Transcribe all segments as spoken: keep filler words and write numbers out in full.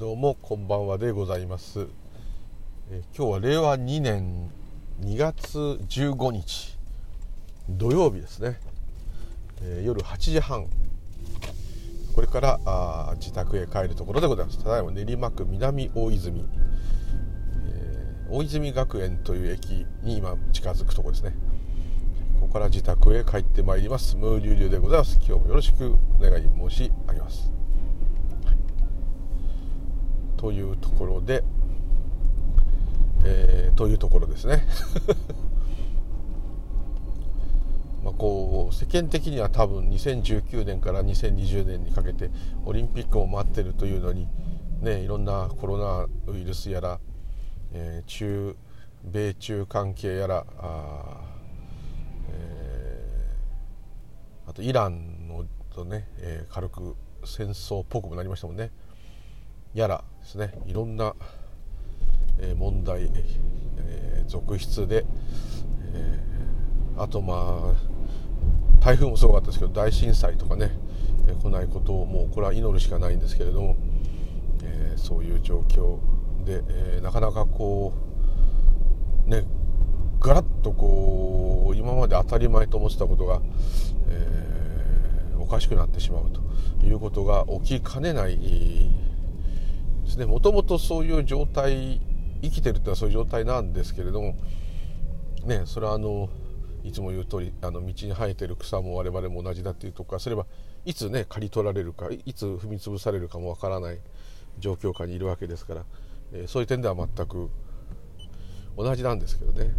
どうもこんばんはでございます。え今日はれいわにねんにがつじゅうごにち土曜日ですね、えー、よるはちじはん、これからあ自宅へ帰るところでございます。ただいま練馬区南大泉、えー、大泉学園という駅に今近づくところですね。ここから自宅へ帰ってまいります。ムーリュウリュウでございます。今日もよろしくお願い申し上げます。というところで、えー、というところですねまあこう世間的には多分にせんじゅうきゅうねんからにせんにじゅうねんにかけてオリンピックも待ってるというのにね、いろんなコロナウイルスやら、えー、中米中関係やら あ,、えー、あとイランのとね、えー、軽く戦争っぽくもなりましたもんね。やらですね、いろんな問題、えー、続出で、えー、あとまあ台風もすごかったですけど大震災とかね、えー、来ないことをもうこれは祈るしかないんですけれども、えー、そういう状況で、えー、なかなかこうねガラッとこう今まで当たり前と思ってたことが、えー、おかしくなってしまうということが起きかねないですね。もともとそういう状態、生きてるってのはそういう状態なんですけれども、ね、それはあのいつも言う通りあの道に生えてる草も我々も同じだっていうとかすれば、いつね刈り取られるかいつ踏み潰されるかもわからない状況下にいるわけですから、えー、そういう点では全く同じなんですけどね。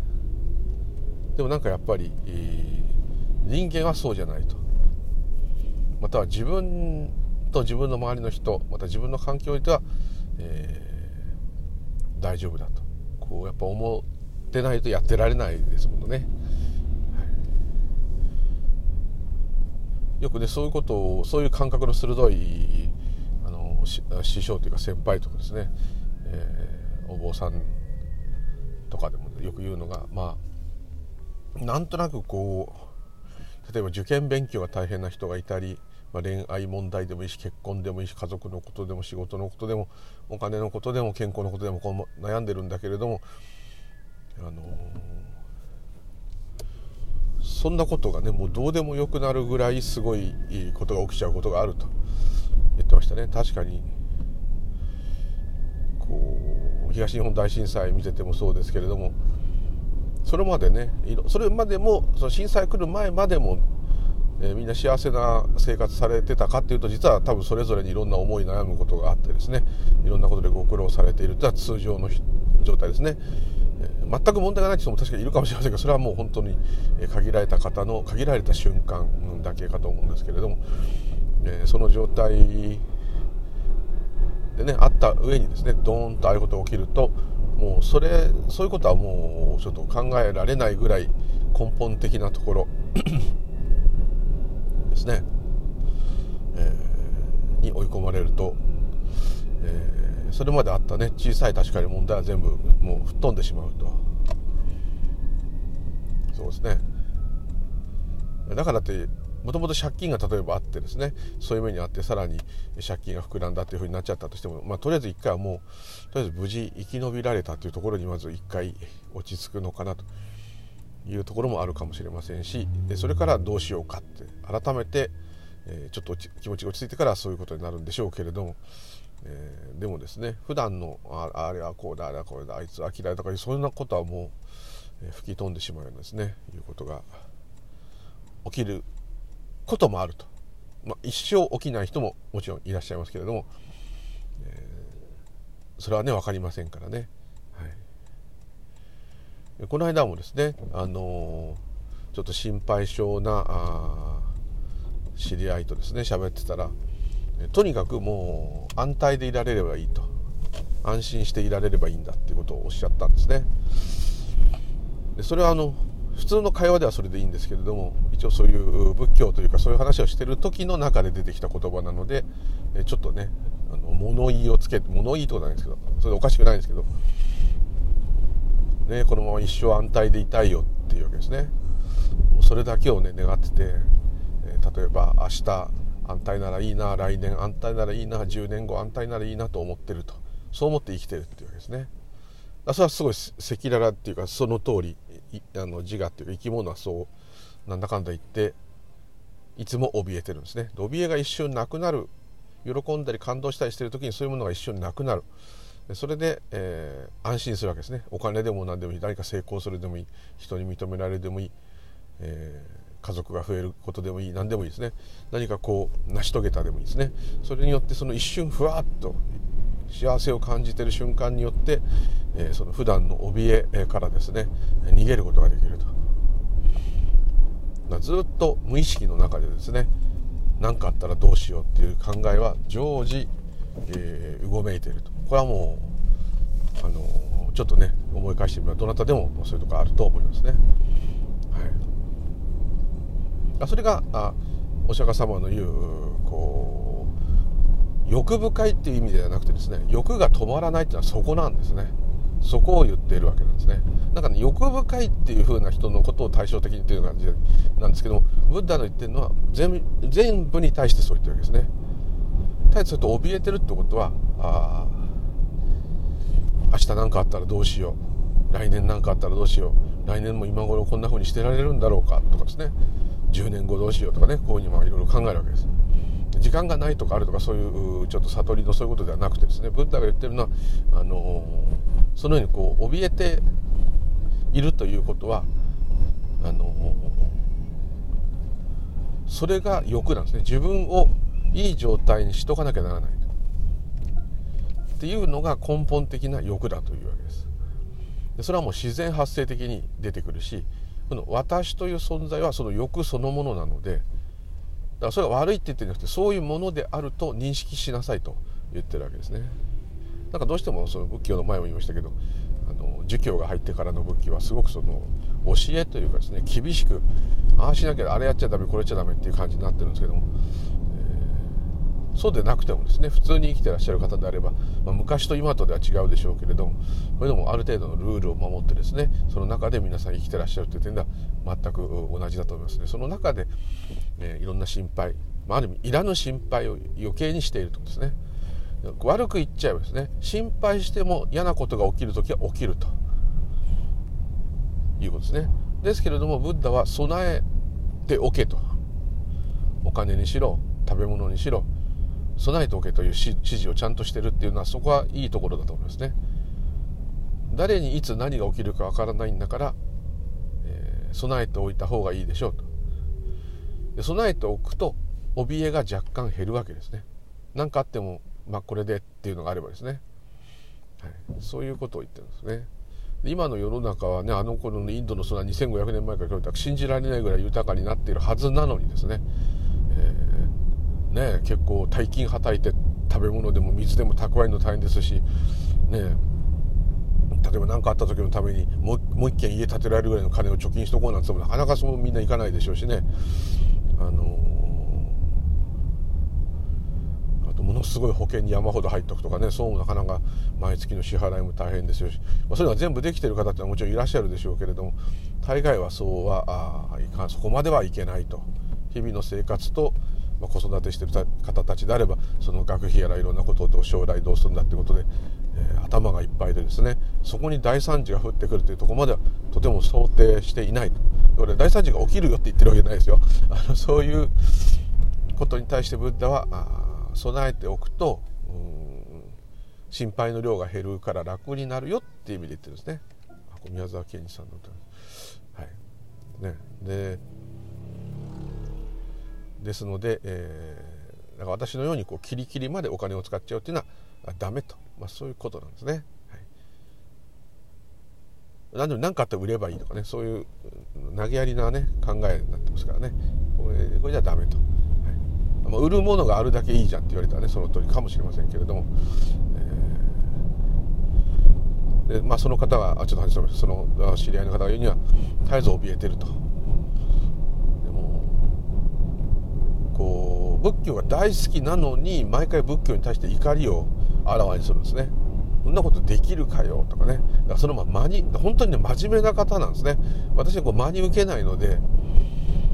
でもなんかやっぱり、えー、人間はそうじゃないと、または自分と自分の周りの人、また自分の環境においては、えー、大丈夫だとこうやっぱ思ってないとやってられないですもんね、はい、よくねそういうことをそういう感覚の鋭いあの師匠というか先輩とかですね、えー、お坊さんとかでもよく言うのが、まあなんとなくこう例えば受験勉強が大変な人がいたり、まあ、恋愛問題でもいいし結婚でもいいし家族のことでも仕事のことでもお金のことでも健康のことでもこう悩んでるんだけれども、あのー、そんなことがねもうどうでもよくなるぐらいすごいことが起きちゃうことがあると言ってましたね。確かにこう東日本大震災見ててもそうですけれども、それまでねそれまでもその震災来る前までもえー、みんな幸せな生活されてたかっていうと、実は多分それぞれにいろんな思い悩むことがあってですね、いろんなことでご苦労されているというのは通常の状態ですね、えー、全く問題がない人も確かにいるかもしれませんが、それはもう本当に限られた方の限られた瞬間だけかと思うんですけれども、えー、その状態でねあった上にですねドーンとああいうことが起きると、もうそれそういうことはもうちょっと考えられないぐらい根本的なところですね、えー、に追い込まれると、えー、それまであったね小さい確かに問題は全部もう吹っ飛んでしまうと。そうですね、だからってもともと借金が例えばあってですね、そういう目にあってさらに借金が膨らんだというふうになっちゃったとしても、まあ、とりあえず一回はもうとりあえず無事生き延びられたというところにまず一回落ち着くのかなというところもあるかもしれませんし、それからどうしようかって改めてちょっと気持ちが落ち着いてからそういうことになるんでしょうけれども、えー、でもですね普段のあれはこうだあれはこれだあいつは嫌いとかそんなことはもう吹き飛んでしまうようなですねいうことが起きることもあると、まあ、一生起きない人ももちろんいらっしゃいますけれども、えー、それはね分かりませんからね。この間もですね、あのー、ちょっと心配性な知り合いとですね喋ってたら、とにかくもう安泰でいられればいいと、安心していられればいいんだっていうことをおっしゃったんですね。でそれはあの普通の会話ではそれでいいんですけれども、一応そういう仏教というかそういう話をしてる時の中で出てきた言葉なので、ちょっとねあの物言いをつけて、物言いとかないんですけどそれでおかしくないんですけどね、このまま一生安泰でいたいよっていうわけですね。もうそれだけをね願ってて、えー、例えば明日安泰ならいいな、来年安泰ならいいな、じゅうねんご安泰ならいいなと思ってると、そう思って生きてるっていうわけですね。それはすごい赤裸々っていうか、その通り、あの自我っていうか生き物はそうなんだかんだ言っていつも怯えてるんですね。怯えが一瞬なくなる、喜んだり感動したりしてる時にそういうものが一瞬なくなる、それで、えー、安心するわけですね。お金でも何でもいい、何か成功するでもいい、人に認められるでもいい、えー、家族が増えることでもいい、何でもいいですね。何かこう成し遂げたでもいいですね。それによってその一瞬ふわっと幸せを感じている瞬間によって、えー、その普段の怯えからですね逃げることができると。ずっと無意識の中でですね、何かあったらどうしようっていう考えは常時、えー、うごめいていると。これはもうあのー、ちょっとね思い返してみればどなたでもそういうところあると思いますね。はい、それがあお釈迦様の言うこう欲深いっていう意味ではなくてですね、欲が止まらないっていうのはそこなんですね。そこを言っているわけなんですね。なんかね、欲深いっていう風な人のことを対照的にという感じなんですけども、ブッダの言ってるのは 全, 全部に対してそう言ってるわけですね。対すると怯えてるってことは、あ明日何かあったらどうしよう、来年何かあったらどうしよう、来年も今頃こんな風にしてられるんだろうかとかですね、じゅうねんごどうしようとかね、こういうふうにいろいろ考えるわけです。時間がないとかあるとか、そういうちょっと悟りのそういうことではなくてですね、ブッダが言ってるのはあのー、そのようにこう怯えているということはあのー、それが欲なんですね。自分をいい状態にしとかなきゃならないっていうのが根本的な欲だというわけです。でそれはもう自然発生的に出てくるし、この私という存在はその欲そのものなので、だからそれが悪いって言ってるんじゃなくて、そういうものであると認識しなさいと言ってるわけですね。なんかどうしてもその仏教の前も言いましたけど、あの儒教が入ってからの仏教はすごくその教えというかですね、厳しくああしなきゃ、あれやっちゃダメ、これやっちゃダメっていう感じになってるんですけども、えー、そうでなくてもですね、普通に生きてらっしゃる方であれば、まあ、昔と今とでは違うでしょうけれども、これでもある程度のルールを守ってですね、その中で皆さん生きてらっしゃるという点では全く同じだと思いますね。その中で、えー、いろんな心配、まあ、ある意味いらぬ心配を余計にしているということですね。悪く言っちゃえばですね、心配しても嫌なことが起きるときは起きるということですね。ですけれどもブッダは備えておけと、お金にしろ食べ物にしろ備えておけという指示をちゃんとしてるっていうのは、そこはいいところだと思いますね。誰にいつ何が起きるかわからないんだから、えー、備えておいた方がいいでしょうと。で備えておくと怯えが若干減るわけですね。何かあってもまあ、これでっていうのがあればですね、はい、そういうことを言ってるんですね。今の世の中はね、あの頃のインドのそんなにせんごひゃくねんまえから比べたら信じられないぐらい豊かになっているはずなのにですね、えー、ね結構大金はたいて食べ物でも水でも蓄えるの大変ですし、ね、例えば何かあった時のためにもう、もう一軒家建てられるぐらいの金を貯金しとこうなんてもなかなかそうみんないかないでしょうしね、あのーものすごい保険に山ほど入っておくとかね、そうもなかなか毎月の支払いも大変ですよし、まあ、それが全部できている方ってのはもちろんいらっしゃるでしょうけれども、大概はそうはいかん、そこまではいけないと。日々の生活と、まあ、子育てしている方たちであれば、その学費やらいろんなことを将来どうするんだってことで、えー、頭がいっぱいでですね、そこに大惨事が降ってくるというところまではとても想定していないと。これ大惨事が起きるよって言ってるわけじゃないですよ。あのそういうことに対してブッダは備えておくと、うん、心配の量が減るから楽になるよっていう意味で言ってるんですね。宮沢賢治さんの歌です、はいね、でですので、えー、だから私のようにこうキリキリまでお金を使っちゃうっていうのはダメと、まあ、そういうことなんですね。何でも何かあって売ればいいとかね、そういう投げやりな、ね、考えになってますからね、これ、これじゃダメと。売るものがあるだけいいじゃんって言われたらね、その通りかもしれませんけれども、えーでまあ、その方がちょっと話してました。その知り合いの方が言うには絶えず怯えてると。でもこう仏教が大好きなのに毎回仏教に対して怒りをあらわにするんですね。そんなことできるかよとかね。だからそのまま真に本当にね真面目な方なんですね。私はこう真に受けないので。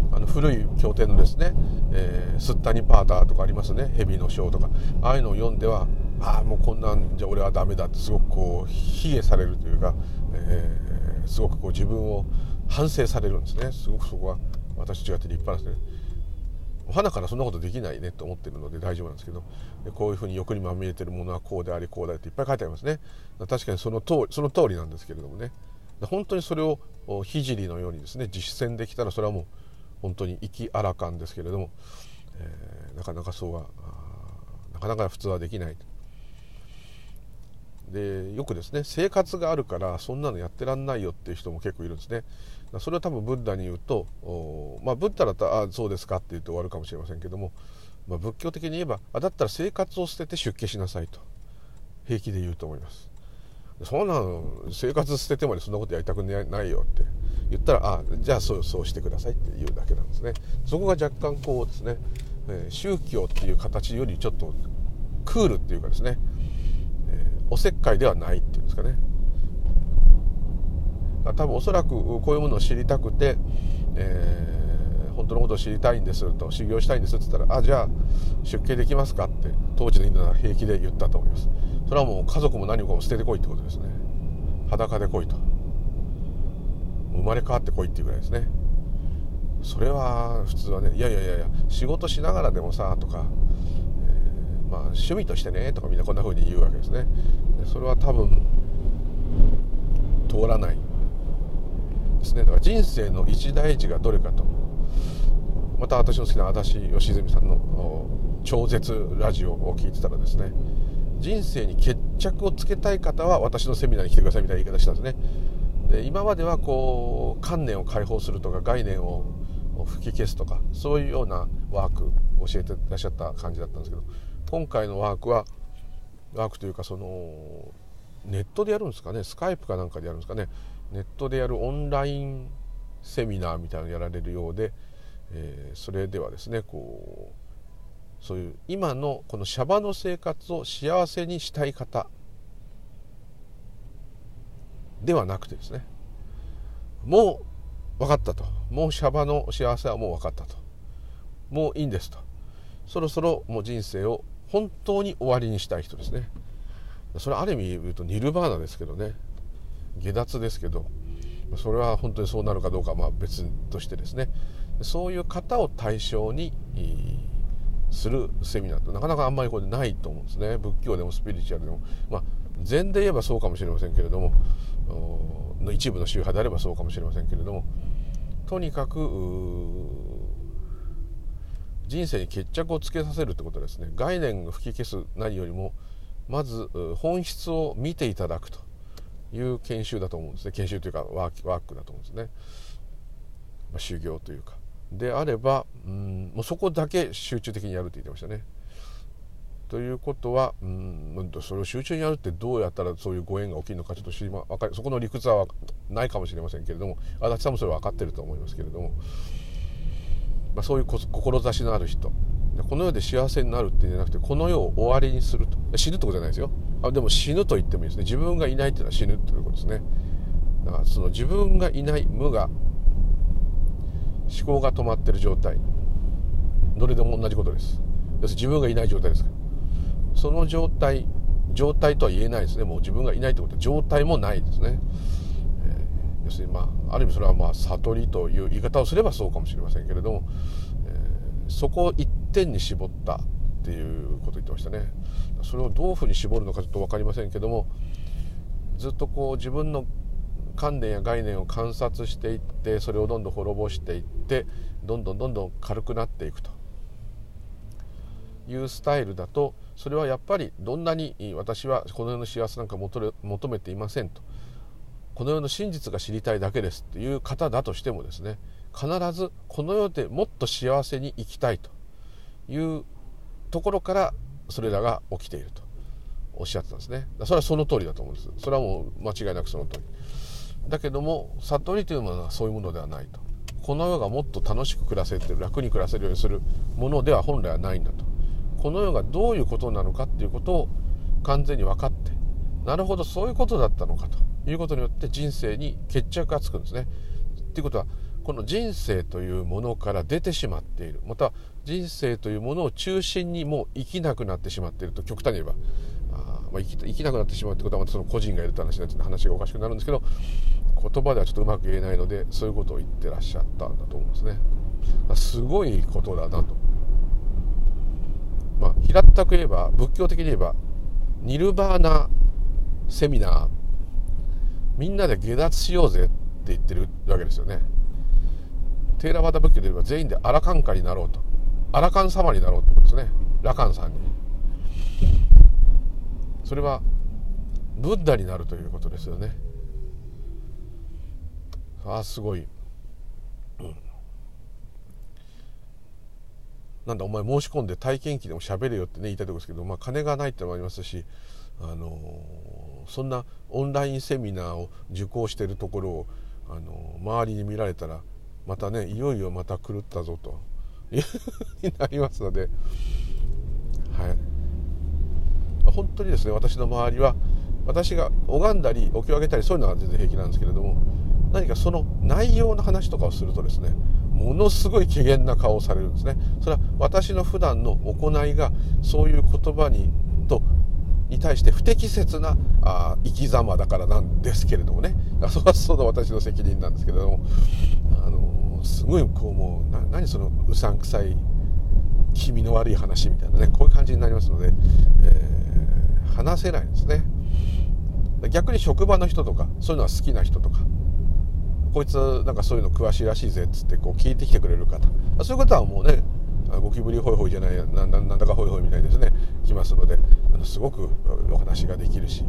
あの古い経典のですね、ええー、スッタニパーターとかありますね、蛇の章とか、ああいうのを読んでは、ああもうこんなんじゃ俺はダメだってすごくこう卑下されるというか、えー、すごくこう自分を反省されるんですね。すごくそこは私と違って立派ですね。はなからそんなことできないねと思ってるので大丈夫なんですけど、こういうふうに欲にまみれてるものはこうでありこうだっていっぱい書いてありますね。確かにその通り、その通りなんですけれどもね、本当にそれを聖のようにですね実践できたら、それはもう本当に粋あらかんですけれども、えー、なかなかそうはなかなか普通はできない。でよくですね、生活があるからそんなのやってらんないよっていう人も結構いるんですね。それは多分ブッダに言うと、まあ、ブッダだったら「あそうですか」って言うと終わるかもしれませんけども、まあ、仏教的に言えば「あだったら生活を捨てて出家しなさい」と平気で言うと思います。そんなの生活捨ててまでそんなことやりたくないよって言ったら「あじゃあそう、そうしてください」って言うだけなんですね。そこが若干こうですね、宗教っていう形よりちょっとクールっていうかですね、おせっかいではないっていうんですかね。多分おそらくこういうものを知りたくて、えー、本当のことを知りたいんですと、修行したいんですって言ったら、あじゃあ出家できますかって当時の犬は平気で言ったと思います。それはもう家族も何もかも捨ててこいってことですね。裸で来いと、生まれ変わってこいっていうぐらいですね。それは普通はね、いやいやいやいや仕事しながらでもさとか、えー、まあ趣味としてねとかみんなこんな風に言うわけですね。それは多分通らないですね。だから人生の一大事がどれかと、また私の好きな足立吉住さんの超絶ラジオを聞いてたらですね、人生に決着をつけたい方は私のセミナーに来てくださいみたいな言い方したんですね。で今まではこう観念を解放するとか概念を吹き消すとか、そういうようなワークを教えてらっしゃった感じだったんですけど、今回のワークはワークというか、そのネットでやるんですかね、スカイプかなんかでやるんですかね、ネットでやるオンラインセミナーみたいなのをやられるようで、えー、それではですね、こうそういう今のこのシャバの生活を幸せにしたい方ではなくてですね、もう分かったと、もうシャバの幸せはもう分かったと、もういいんですと、そろそろもう人生を本当に終わりにしたい人ですね。それはある意味言うとニルバーナですけどね、下脱ですけど、それは本当にそうなるかどうかはまあ別としてですね、そういう方を対象にするセミナーってなかなかあんまりこれないと思うんですね。仏教でもスピリチュアルでも、まあ禅で言えばそうかもしれませんけれども、の一部の宗派であればそうかもしれませんけれども、とにかく人生に決着をつけさせるってことですね。概念を吹き消す何よりもまず本質を見ていただくという研修だと思うんですね。研修というかワーク、ワークだと思うんですね。まあ、修行というかであれば、うん、もうそこだけ集中的にやるって言ってましたね。ということは、うん、それを集中にやるってどうやったらそういうご縁が起きるのか、ちょっと知りまわかりそこの理屈はないかもしれませんけれども、足立さんもそれは分かってると思いますけれども、まあ、そういう志のある人、この世で幸せになるっていうんじゃなくて、この世を終わりにすると、死ぬってことじゃないですよ。あでも死ぬと言ってもいいですね。自分がいないっていうのは死ぬっていうことですね。だからその自分がいない無我、思考が止まってる状態、どれでも同じことです。要するに自分がいない状態ですから、その状態状態とは言えないですね。もう自分がいないってことは状態もないですね。えー、要するにまあある意味それはまあ悟りという言い方をすればそうかもしれませんけれども、えー、そこを一点に絞ったっていうことを言ってましたね。それをどういうふうに絞るのかちょっと分かりませんけども、ずっとこう自分の観念や概念を観察していって、それをどんどん滅ぼしていって、どんどんどんどん軽くなっていくというスタイルだと、それはやっぱりどんなに私はこの世の幸せなんか求めていませんと、この世の真実が知りたいだけですっていう方だとしてもですね、必ずこの世でもっと幸せに生きたいというところからそれらが起きているとおっしゃってたんですね。それはその通りだと思うんです。それはもう間違いなくその通りだけども、悟りというものはそういうものではないと、この世がもっと楽しく暮らせて楽に暮らせるようにするものでは本来はないんだと、この世がどういうことなのかっていうことを完全に分かって、なるほどそういうことだったのかということによって人生に決着がつくんですね。ということは、この人生というものから出てしまっている、また人生というものを中心にもう生きなくなってしまっていると、極端に言えばあ、まあ、生き、生きなくなってしまうってことはまたその個人がいると話になって話がおかしくなるんですけど、言葉ではちょっとうまく言えないので、そういうことを言ってらっしゃったんだと思うんですね。まあ、すごいことだなと。まあ、平たく言えば、仏教的に言えばニルバーナセミナー、みんなで下脱しようぜって言ってるわけですよね。テーラワダ仏教で言えば全員でアラカンカになろうと、アラカン様になろうってことですね。ラカンさんに、それはブッダになるということですよね。ああ、すごい、うん、なんだお前申し込んで体験記でも喋れよってね言いたいところですけど、まあ、金がないってのもありますし、あのー、そんなオンラインセミナーを受講しているところを、あのー、周りに見られたらまたね、いよいよまた狂ったぞとになりますので、はい、本当にですね、私の周りは私が拝んだりお経をあげたりそういうのは全然平気なんですけれども、何かその内容の話とかをするとですね、ものすごい機嫌な顔をされるんですね。それは私の普段の行いがそういう言葉にとに対して不適切なあ生き様だからなんですけれどもね、それはそうだ、私の責任なんですけれども、あのすごいこうもうな何そのうさんくさい気味の悪い話みたいなね、こういう感じになりますので、えー、話せないんですね。逆に職場の人とかそういうのは好きな人とか、こいつなんかそういうの詳しいらしいぜっつってこう聞いてきてくれる方、そういう方はもうね、ゴキブリホイホイじゃないや な, な, なんだかホイホイみたいですね来ますので、あのすごくお話ができるし、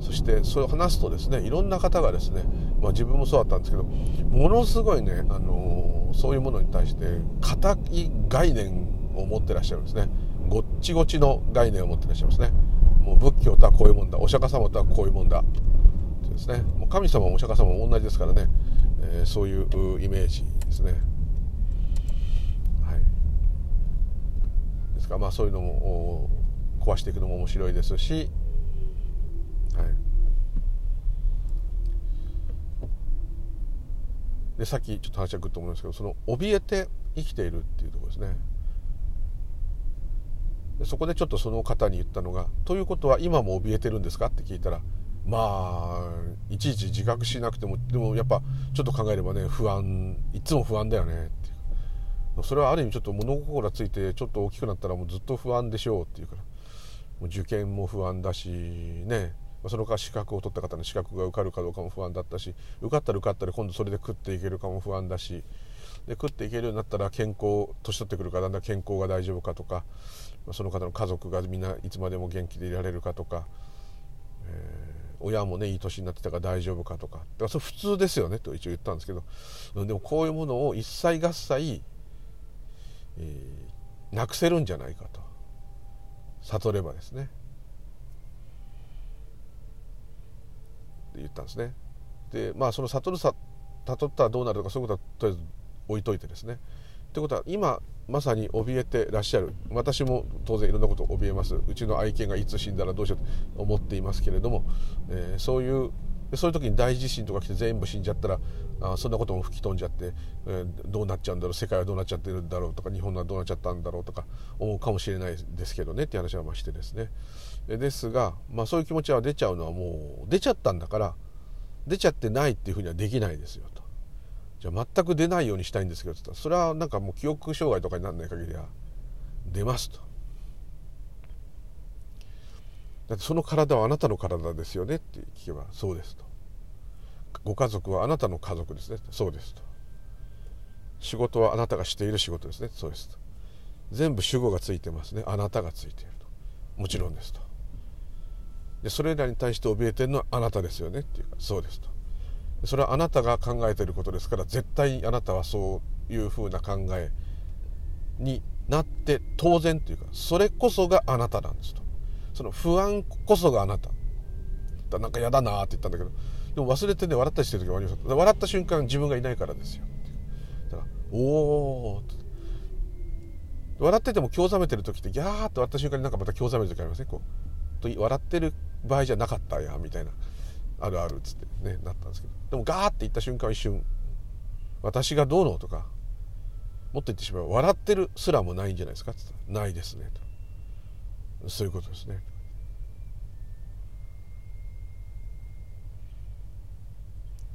そしてそれを話すとですね、いろんな方がですね、まあ、自分もそうだったんですけど、ものすごいね、あのー、そういうものに対して固い概念を持ってらっしゃるんですね。ごっちごちの概念を持ってらっしゃいますね。もう仏教とはこういうもんだ、お釈迦様とはこういうもんだってですね、もう神様もお釈迦様も同じですからね、えー、そういうイメージですね。まあ、そういうのも壊していくのも面白いですし、はい、でさっきちょっと話がぐっと思うんですけど、その怯えて生きているっていうところですね。でそこでちょっとその方に言ったのが、ということは今も怯えてるんですかって聞いたら、まあいちいち自覚しなくても、でもやっぱちょっと考えればね、不安、いつも不安だよねっていう。それはある意味ちょっと物心ついてちょっと大きくなったらもうずっと不安でしょうっていうから、もう受験も不安だしね、その他資格を取った方の資格が受かるかどうかも不安だったし、受かったら受かったら今度それで食っていけるかも不安だし、で食っていけるようになったら健康、年取ってくるからだんだん健康が大丈夫かとか、その方の家族がみんないつまでも元気でいられるかとか、えー親もねいい年になってたから大丈夫かとか、だからそれ普通ですよねと一応言ったんですけど、でもこういうものを一切合切えー、なくせるんじゃないかと悟ればですねって言ったんですね。でまあその悟るさ悟ったらどうなるとかそういうことはとりあえず置いといてですね、ということは今まさに怯えてらっしゃる、私も当然いろんなことを怯えます、うちの愛犬がいつ死んだらどうしようと思っていますけれども、えー、そういうそういう時に大地震とか来て全部死んじゃったら、あそんなことも吹き飛んじゃって、えー、どうなっちゃうんだろう、世界はどうなっちゃってるんだろうとか、日本はどうなっちゃったんだろうとか思うかもしれないですけどねっていう話はましてですね、ですが、まあ、そういう気持ちは出ちゃうのはもう出ちゃったんだから、出ちゃってないっていうふうにはできないですよと。じゃあ全く出ないようにしたいんですけどって言ったら、それはなんかもう記憶障害とかにならない限りは出ますと。だってその体はあなたの体ですよねって聞けば、そうですと。ご家族はあなたの家族ですね、そうですと。仕事はあなたがしている仕事ですね、そうですと。全部主語がついてますね、あなたがついていると。もちろんですと。でそれらに対して怯えてるのはあなたですよねっていうか、そうですと。それはあなたが考えていることですから、絶対あなたはそういうふうな考えになって当然というか、それこそがあなたなんですと。その不安こそがあなただ、なんか嫌だなって言ったんだけど、でも忘れてね、笑ったりしてる時もあります。笑った瞬間自分がいないからですよって。だからおーって笑ってても興ざめてる時ってギャーって笑った瞬間になんかまた興ざめる時ありますね。こうと笑ってる場合じゃなかったやみたいな、あるあるっつってねなったんですけど、でもガーって言った瞬間一瞬私がどうのとかもっと言ってしまえば笑ってるすらもないんじゃないですかって言ったら、ないですねと、そういうことですね。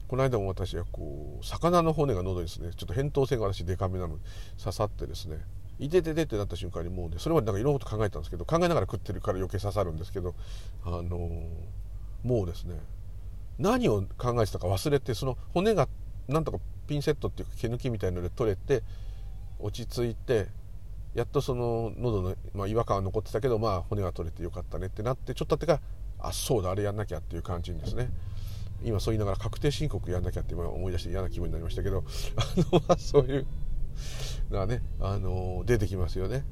この間も私はこう魚の骨が喉にですね、ちょっと扁桃腺が私デカめなのに刺さってですね、いてててってなった瞬間にもうね、それまでなんかいろんなこと考えたんですけど、考えながら食ってるから余計刺さるんですけど、あのー、もうですね、何を考えてたか忘れて、その骨がなんとかピンセットっていうか毛抜きみたいなので取れて落ち着いて、やっとその喉の、まあ、違和感は残ってたけど、まあ骨が取れてよかったねってなって、ちょっと経ってから、あ、そうだ、あれやんなきゃっていう感じにですね、今そう言いながら確定申告やんなきゃって今思い出して嫌な気分になりましたけど、あの、まあ、そういうのがね、あの出てきますよね。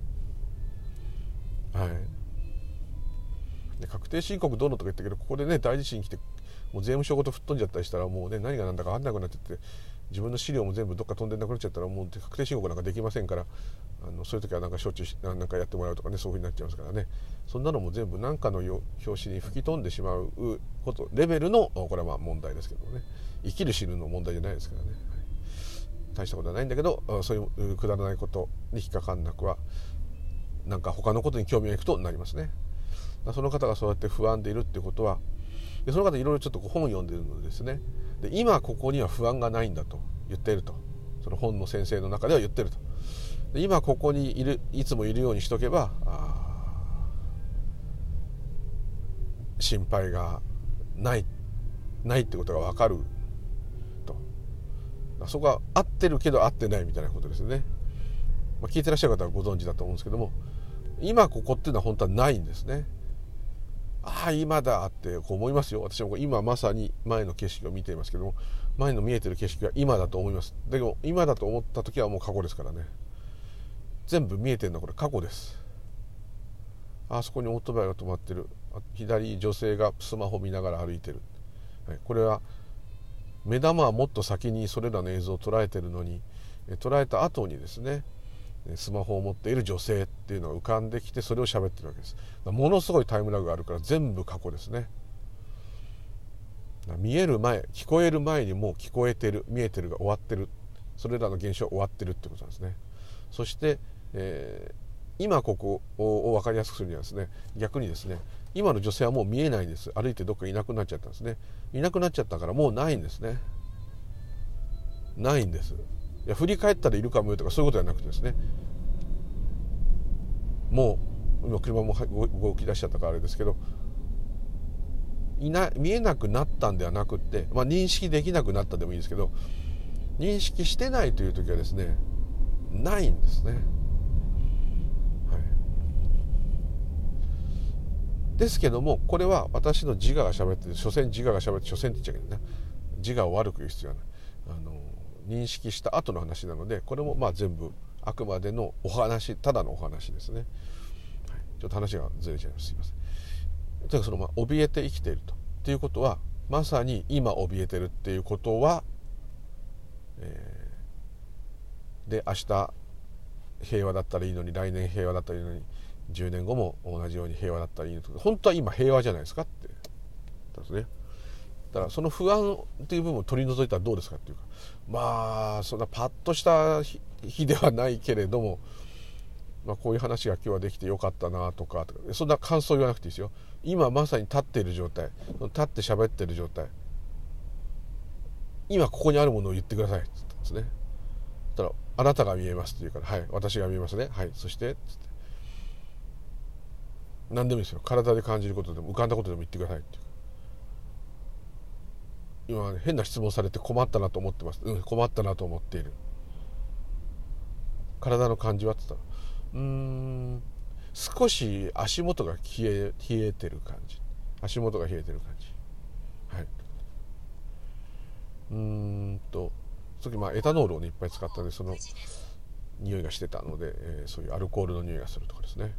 はい、で確定申告どうのとか言ったけど、ここでね大地震来てもう税務署ごと吹っ飛んじゃったりしたら、もうね何が何だか分かんなくなっちゃって、自分の資料も全部どっか飛んでなくなっちゃったら、もう確定申告なんかできませんから、あのそういう時はなんかしょっちゅうなんかやってもらうとかね、そういうふうになっちゃいますからね。そんなのも全部何かの表紙に吹き飛んでしまうことレベルの、これはまあ問題ですけどね、生きる死ぬの問題じゃないですからね、はい、大したことはないんだけど、そういうくだらないことに引っかかんなくは、なんか他のことに興味がいくとなりますね。その方がそうやって不安でいるってことは、でその方いろいろちょっと本を読んでるのでですね、で今ここには不安がないんだと言っていると、その本の先生の中では言ってると、で今ここにいる、いつもいるようにしとけば、あ、心配がないないってことが分かると、そこは合ってるけど合ってないみたいなことですね。まあ、聞いてらっしゃる方はご存知だと思うんですけども、今ここっていうのは本当はないんですね。ああ今だってこう思いますよ。私も今まさに前の景色を見ていますけども、前の見えてる景色は今だと思います。でも今だと思った時はもう過去ですからね。全部見えてるのはこれ過去です。あそこにオートバイが止まってる、左女性がスマホ見ながら歩いてる、はい、これは目玉はもっと先にそれらの映像を捉えてるのに、捉えた後にですねスマホを持っている女性っていうのが浮かんできて、それを喋ってるわけです。ものすごいタイムラグがあるから、全部過去ですね。見える前、聞こえる前にもう聞こえてる、見えてるが終わってる、それらの現象終わってるってことなんですね。そして、えー、今ここを分かりやすくするにはですね、逆にですね、今の女性はもう見えないんです。歩いてどっかいなくなっちゃったんですね。いなくなっちゃったからもうないんですね。ないんです。いや振り返ったらいるかもよとかそういうことじゃなくてですね、もう今車も動き出しちゃったからあれですけど、いな見えなくなったんではなくって、まあ、認識できなくなったでもいいですけど、認識してないという時はですねないんですね、はい、ですけどもこれは私の自我が喋って、所詮自我が喋って、所詮って言っちゃいけないね、自我を悪く言う必要はない、あの認識した後の話なので、これもまあ全部あくまでのお話、ただのお話ですね、はい、ちょっと話がずれちゃいます、すいません。というかそのまあ怯えて生きているとっていうことは、まさに今怯えてるっていうことは、えー、で明日平和だったらいいのに、来年平和だったらいいのに、じゅうねんごも同じように平和だったらいいのと、本当は今平和じゃないですかってですね。だからその不安っていう部分を取り除いたらどうですかっていうか、まあそんなパッとした日ではないけれども、まあ、こういう話が今日はできてよかったなとか、そんな感想言わなくていいですよ。今まさに立っている状態、立って喋っている状態、今ここにあるものを言ってくださいって言ったんですね。だからあなたが見えますっていうから、はい、私が見えますね、はい、そして何でもいいですよ。体で感じることでも浮かんだことでも言ってくださいっていう、今変な質問されて困ったなと思ってます、うん、困ったなと思っている。体の感じはって言ったら、うーん少し足元が冷え、冷えてる感じ、足元が冷えてる感じ、はい、うーんとその時まあエタノールを、ね、いっぱい使ったんで、その匂いがしてたので、えー、そういうアルコールの匂いがするとかですね、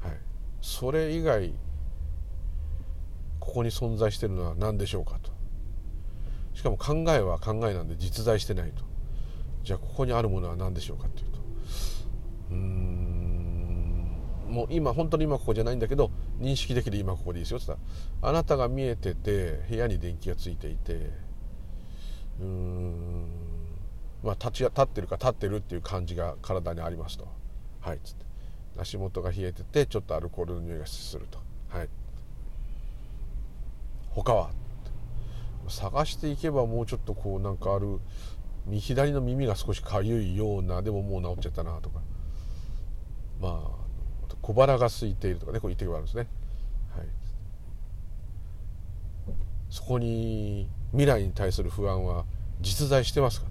はい、それ以外ここに存在しているのは何でしょうかと。しかも考えは考えなんで実在してないと。じゃあここにあるものは何でしょうかっていうと、うーんもう今本当に今ここじゃないんだけど認識できる今ここでいいですよって言ったら、あなたが見えてて部屋に電気がついていて、うーんまあ、立ち立ってるか立ってるっていう感じが体にありますと、はい、つって足元が冷えててちょっとアルコールの匂いがすると、はい、他は探していけばもうちょっとこうなんかある左の耳が少しかゆいようなでももう治っちゃったなとか、まあ小腹が空いているとかね、こう言ってくるんですね、はい、そこに未来に対する不安は実在してますか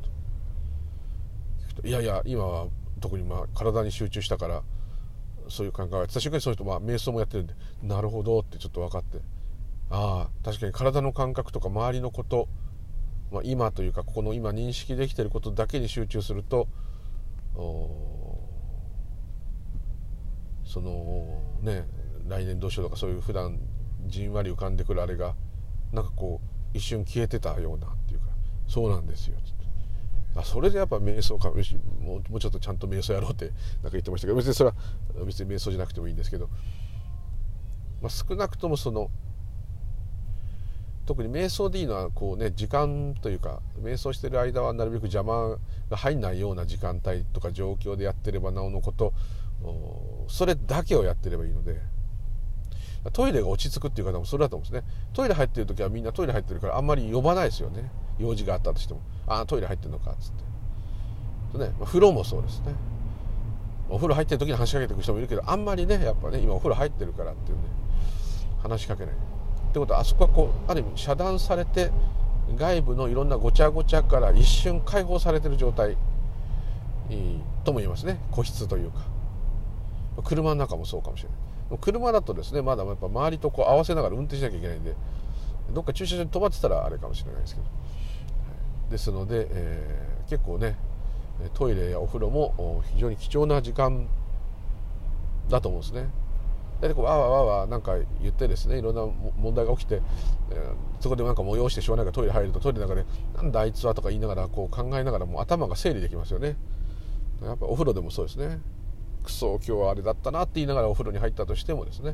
と。いやいや今は特にまあ体に集中したからそういう考えが私がそういう人まあ瞑想もやってるんでなるほどってちょっと分かって、ああ確かに体の感覚とか周りのこと、まあ、今というかここの今認識できていることだけに集中するとそのね来年どうしようとかそういう普段じんわり浮かんでくるあれがなんかこう一瞬消えてたようなっていうかそうなんですよ。あそれでやっぱ瞑想かもしもうちょっとちゃんと瞑想やろうってなんか言ってましたけど別にそれは別に瞑想じゃなくてもいいんですけど、まあ、少なくともその特に瞑想でいいのはこうね時間というか瞑想してる間はなるべく邪魔が入んないような時間帯とか状況でやってればなおのことそれだけをやってればいいので、トイレが落ち着くっていう方もそれだと思うんですね。トイレ入ってる時はみんなトイレ入ってるからあんまり呼ばないですよね。用事があったとしてもああトイレ入ってるのかっつって、ね、風呂もそうですね。お風呂入ってる時に話しかけてくる人もいるけどあんまりねやっぱね今お風呂入ってるからっていうね話しかけないってことはあそこはこうある意味遮断されて外部のいろんなごちゃごちゃから一瞬解放されてる状態とも言えますね。個室というか車の中もそうかもしれない。車だとですねまだやっぱ周りとこう合わせながら運転しなきゃいけないんでどっか駐車場に止まってたらあれかもしれないですけど、ですので、えー、結構ねトイレやお風呂も非常に貴重な時間だと思うんですね。だってこうわわわわなんか言ってですねいろんな問題が起きて、えー、そこでなんか催してしょうがないからトイレ入るとトイレの中でなんだあいつはとか言いながらこう考えながらもう頭が整理できますよね。やっぱお風呂でもそうですね。クソ今日はあれだったなって言いながらお風呂に入ったとしてもですね、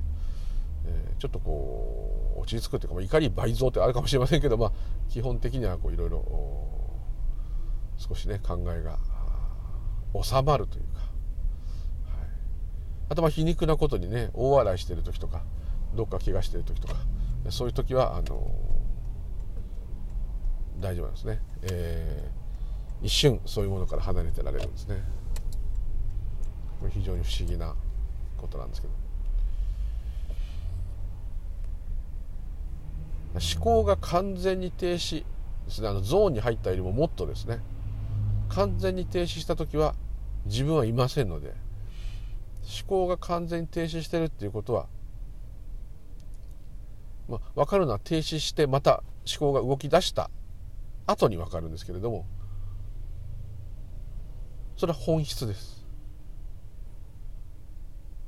えー、ちょっとこう落ち着くっていうか怒り倍増ってあるかもしれませんけど、まあ、基本的にはこういろいろ少しね考えが収まるというか、はい、あとまあ皮肉なことにね大笑いしてる時とかどっか怪我してる時とかそういう時はあの大丈夫なんですね、えー、一瞬そういうものから離れてられるんですね。非常に不思議なことなんですけど、思考が完全に停止ですね。あのゾーンに入ったよりももっとですね完全に停止した時は自分はいませんので、思考が完全に停止してるっていうことは、まあ、分かるのは停止してまた思考が動き出した後に分かるんですけれどもそれは本質です。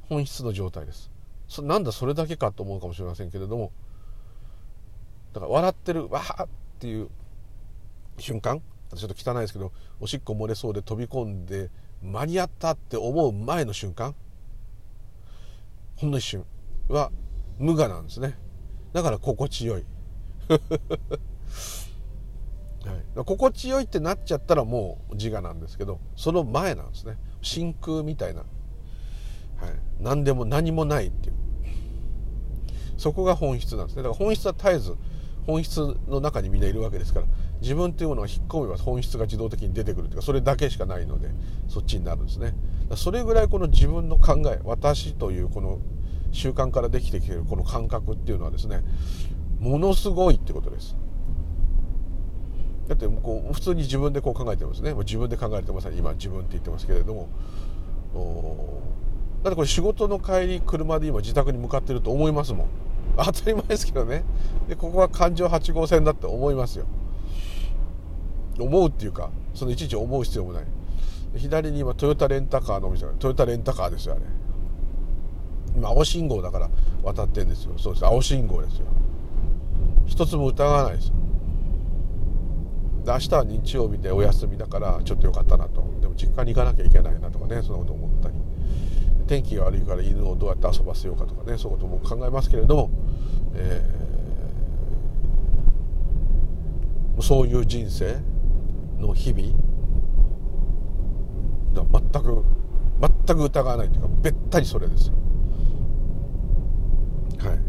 本質の状態です。そなんだそれだけかと思うかもしれませんけれども、だから笑ってるわーっていう瞬間、ちょっと汚いですけどおしっこ漏れそうで飛び込んで間に合ったって思う前の瞬間、ほんの一瞬は無我なんですね。だから心地よい、はい、心地よいってなっちゃったらもう自我なんですけど、その前なんですね。真空みたいな、はい、何でも何もないっていう、そこが本質なんですね。だから本質は絶えず本質の中にみんないるわけですから、自分というものを引っ込めば本質が自動的に出てくるというかそれだけしかないのでそっちになるんですね。それぐらいこの自分の考え、私というこの習慣からできてきているこの感覚っていうのはですねものすごいってことです。だってこう普通に自分でこう考えてますね。自分で考えてまさに今自分って言ってますけれども、だってこれ仕事の帰り車で今自宅に向かってると思いますもん。当たり前ですけどね。でここは環状はち号線だって思いますよ。思うっていうかそのいちいち思う必要もない。左に今トヨタレンタカーのお店がある。トヨタレンタカーですよあれ。今青信号だから渡ってんですよ。そうです、青信号ですよ。一つも疑わないですよ。で明日は日曜日でお休みだからちょっとよかったなと。でも実家に行かなきゃいけないなとかね、そんなこと思ったり。天気が悪いから犬をどうやって遊ばせようかとかね、そういうことも考えますけれども、えー、そういう人生の日々だから全く全く疑わないというか、べったりそれですよ。はい、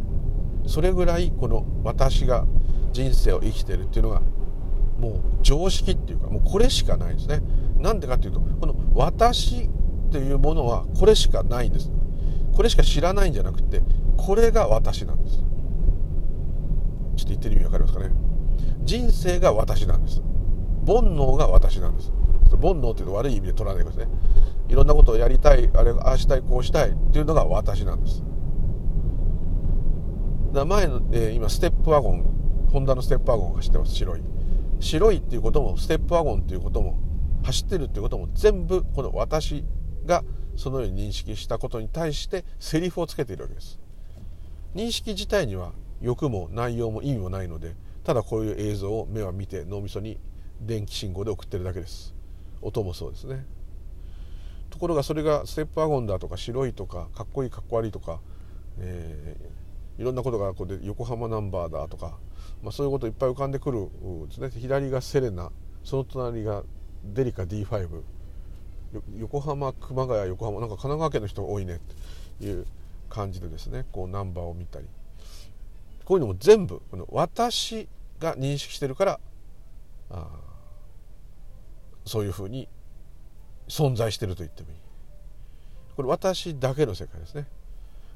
それぐらいこの私が人生を生きてるっていうのがもう常識っていうか、もうこれしかないんですね。なんでかっていうと、この私っていうものはこれしかないんです。これしか知らないんじゃなくて、これが私なんです。ちょっと言ってる意味わかりますかね。人生が私なんです。煩悩が私なんです。煩悩っていうと悪い意味で取らないですね。いろんなことをやりたい、あれああしたいこうしたいっていうのが私なんです。だ前の、えー、今ステップワゴン、ホンダのステップワゴン走ってます。白い白いっていうこともステップワゴンっていうことも走ってるっていうことも全部この私がそのように認識したことに対してセリフをつけているわけです。認識自体には欲も内容も意味もないので、ただこういう映像を目は見て脳みそに電気信号で送ってるだけです。音もそうですね。ところがそれがステップワゴンだとか白いとかかっこいいかっこ悪いとか、えー、いろんなことがこれで横浜ナンバーだとか、まあ、そういうこといっぱい浮かんでくるんですね。左がセレナ、その隣がデリカ ディーファイブ、 横浜熊谷横浜なんか神奈川県の人が多いねっていう感じでですね、こうナンバーを見たり、こういうのも全部この私が認識してるから、あそういうふうに存在してると言ってもいい。これ私だけの世界ですね。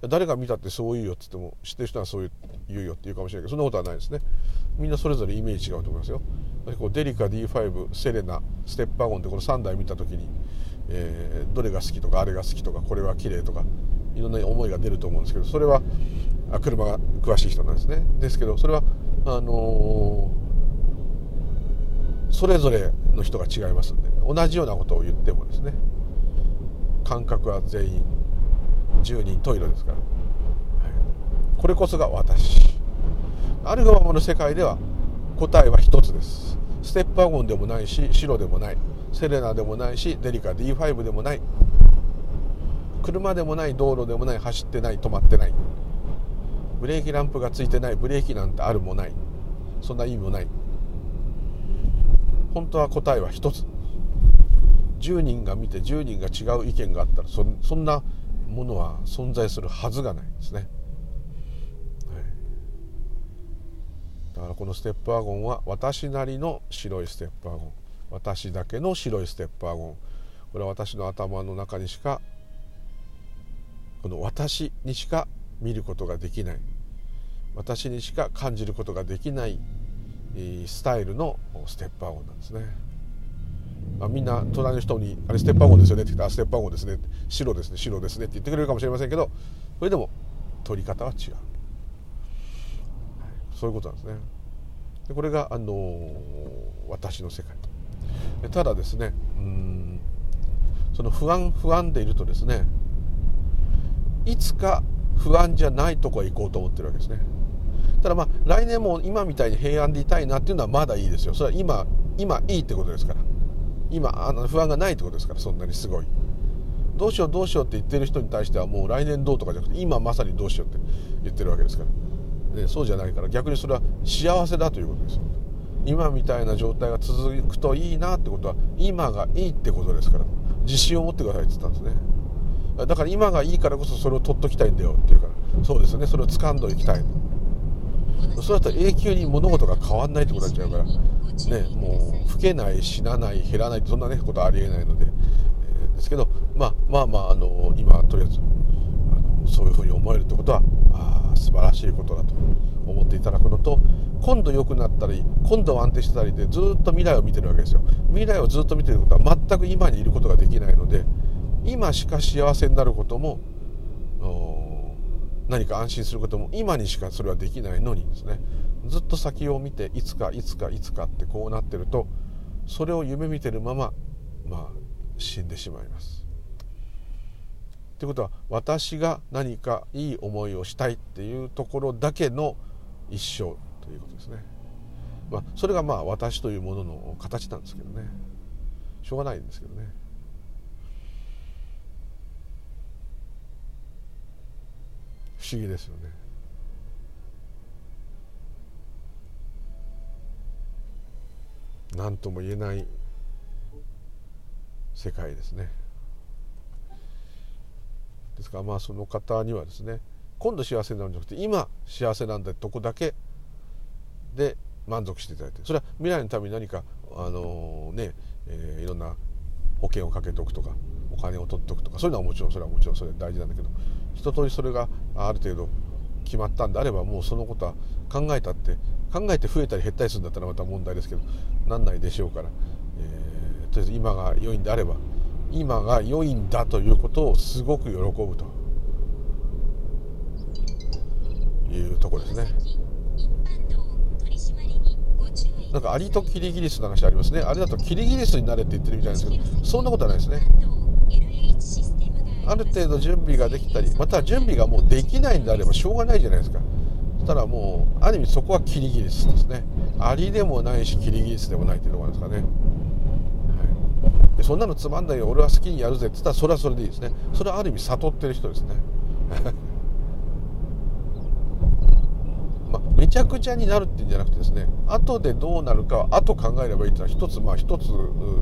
誰が見たってそう言うよって言っても、知ってる人はそう言うよって言うかもしれないけど、そんなことはないですね。みんなそれぞれイメージ違うと思いますよ。こうデリカ ディーファイブ セレナステップワゴンってこのさんだい見た時に、えー、どれが好きとかあれが好きとかこれは綺麗とかいろんな思いが出ると思うんですけど、それはあ車が詳しい人なんですね。ですけどそれはあのー、それぞれの人が違いますんで、同じようなことを言ってもですね、感覚は全員じゅうにん十色ですから、はい、これこそが私。アルファの世界では答えは一つです。ステップワゴンでもないし白でもない、セレナでもないしデリカ ディーファイブ でもない、車でもない、道路でもない、走ってない、止まってない、ブレーキランプがついてない、ブレーキなんてあるもない、そんな意味もない。本当は答えは一つ。じゅうにんが見てじゅうにんが違う意見があったら そ, そんなものは存在するはずがないですね、はい、だからこのステップワゴンは私なりの白いステップワゴン、私だけの白いステップワゴン、これは私の頭の中にしか、この私にしか見ることができない、私にしか感じることができないスタイルのステップワゴンなんですね。まあ、みんな隣の人に「あれステッパーゴンですよね」って言って「あステッパーゴンですね」「白ですね白ですね」って言ってくれるかもしれませんけど、それでも取り方は違う、そういうことなんですね。でこれが、あのー、私の世界で、ただですね、うーんその不安不安でいるとですね、いつか不安じゃないとこへ行こうと思ってるわけですね。ただまあ来年も今みたいに平安でいたいなっていうのはまだいいですよ。それは今今いいってことですから、今あの不安がないってことですから、そんなにすごいどうしようどうしようって言ってる人に対しては、もう来年どうとかじゃなくて今まさにどうしようって言ってるわけですから、ね、そうじゃないから、逆にそれは幸せだということです。今みたいな状態が続くといいなってことは、今がいいってことですから、自信を持ってくださいって言ったんですね。だから今がいいからこそそれを取っときたいんだよっていうから、そうですね、それを掴んでいきたい。そうだと永久に物事が変わんないってことになっちゃうからね、もう老けない死なない減らないそんな、ね、ことはありえないので、えー、ですけど、まあ、まあまああの今とりあえずあのそういうふうに思えるってことはあ素晴らしいことだと思っていただくのと、今度良くなったり今度安定してたりでずっと未来を見てるわけですよ。未来をずっと見てることは全く今にいることができないので、今しか幸せになることも何か安心することも今にしかそれはできないのにですね、ずっと先を見ていつかいつかいつかってこうなってると、それを夢見てるまま、まあ、死んでしまいます。ということは、私が何かいい思いをしたいっていうところだけの一生ということですね。まあ、それがまあ私というものの形なんですけどね、しょうがないんですけどね。不思議ですよね。何とも言えない世世界ですね。ですからまあその方にはですね、今度幸せになるんじゃなくて今幸せなんだとこだけで満足していただいて、それは未来のために何かあのね、えー、いろんな保険をかけておくとかお金を取っておくとか、そういうのはもちろんそれはもちろんそれ大事なんだけど、一通りそれがある程度決まったんであれば、もうそのことは考えたって考えて増えたり減ったりするんだったらまた問題ですけど、なんないでしょうから、えー、とりあえず今が良いんであれば今が良いんだということをすごく喜ぶというところですね。なんかアリとキリギリスの話ありますね。あれだとキリギリスになれって言ってるみたいですけど、そんなことはないですね。ある程度準備ができたり、または準備がもうできないんであればしょうがないじゃないですか。そしたらもうある意味そこはキリギリスですね。アリでもないしキリギリスでもないっていうところですかね、はい、でそんなのつまんないよ俺は好きにやるぜって言ったらそれはそれでいいですね。それはある意味悟ってる人ですねまあ、めちゃくちゃになるっていうんじゃなくてですね、後でどうなるかは後考えればいいというのは一つ、まあ一つ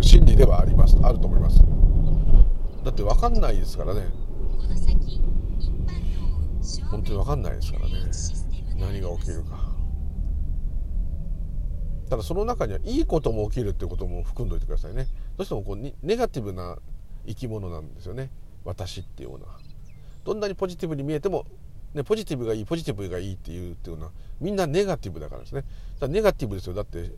真理ではありますあると思います。だって分かんないですからね、本当に分かんないですからね、何が起きるか。ただその中にはいいことも起きるっていうことも含んでおいてくださいね。どうしてもこうネガティブな生き物なんですよね、私っていうものは。どんなにポジティブに見えてもね、ポジティブがいいポジティブがいいっていうっていうのはみんなネガティブだからですね。だネガティブですよ。だって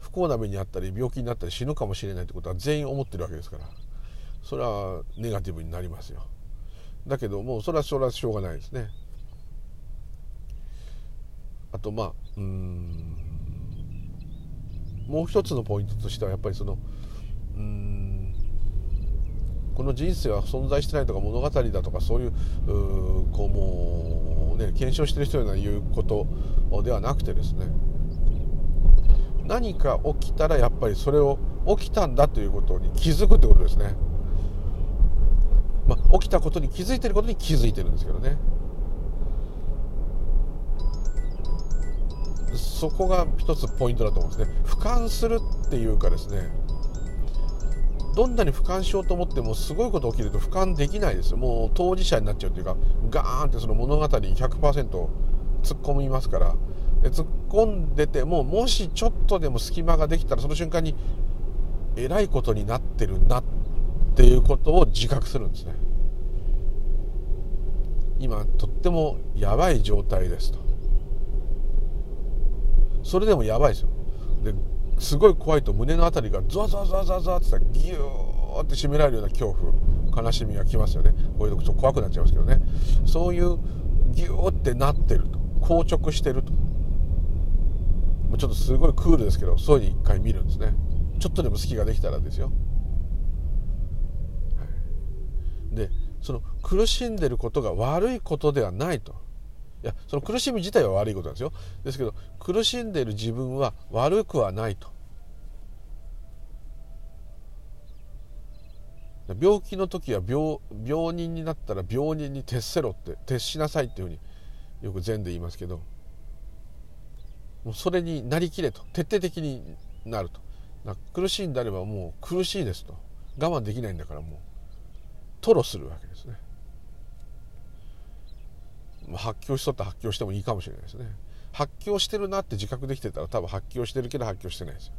不幸な目にあったり病気になったり死ぬかもしれないってことは全員思ってるわけですから、それはネガティブになりますよ。だけどもうそれはそれはしょうがないですね。あとまあうーんもう一つのポイントとしてはやっぱりそのうーんこの人生は存在してないとか物語だとかそういううこうもうね検証してる人ような言うことではなくてですね、何か起きたらやっぱりそれを起きたんだということに気づくってことですね。まあ起きたことに気づいてることに気づいてるんですけどね、そこが一つポイントだと思うんですね。俯瞰するっていうかですね、どんなに俯瞰しようと思ってもすごいこと起きると俯瞰できないですよ。もう当事者になっちゃうというか、ガーンってその物語に ひゃくパーセント 突っ込みますから、で突っ込んでてももしちょっとでも隙間ができたらその瞬間にえらいことになってるなっていうことを自覚するんですね。今とってもやばい状態ですと。それでもやばいですよ。ですごい怖いと胸のあたりがゾワゾワゾワゾワゾワってギューって締められるような恐怖、悲しみがきますよね。こういうとちょっと怖くなっちゃいますけどね。そういうギューってなってると、硬直してると、ちょっとすごいクールですけどそういうの一回見るんですね。ちょっとでも隙ができたらですよ、はい、でその苦しんでることが悪いことではないと。いやその苦しみ自体は悪いことなんですよ。ですけど苦しんでいる自分は悪くはないと。病気の時は 病, 病人になったら病人に徹せろって徹しなさいっていうふうによく禅で言いますけど、もうそれになりきれと、徹底的になると。苦しいんであればもう苦しいですと、我慢できないんだからもう吐露するわけですね。発狂しとったら発狂してもいいかもしれないですね。発狂してるなって自覚できてたら多分発狂してるけど発狂してないですよ。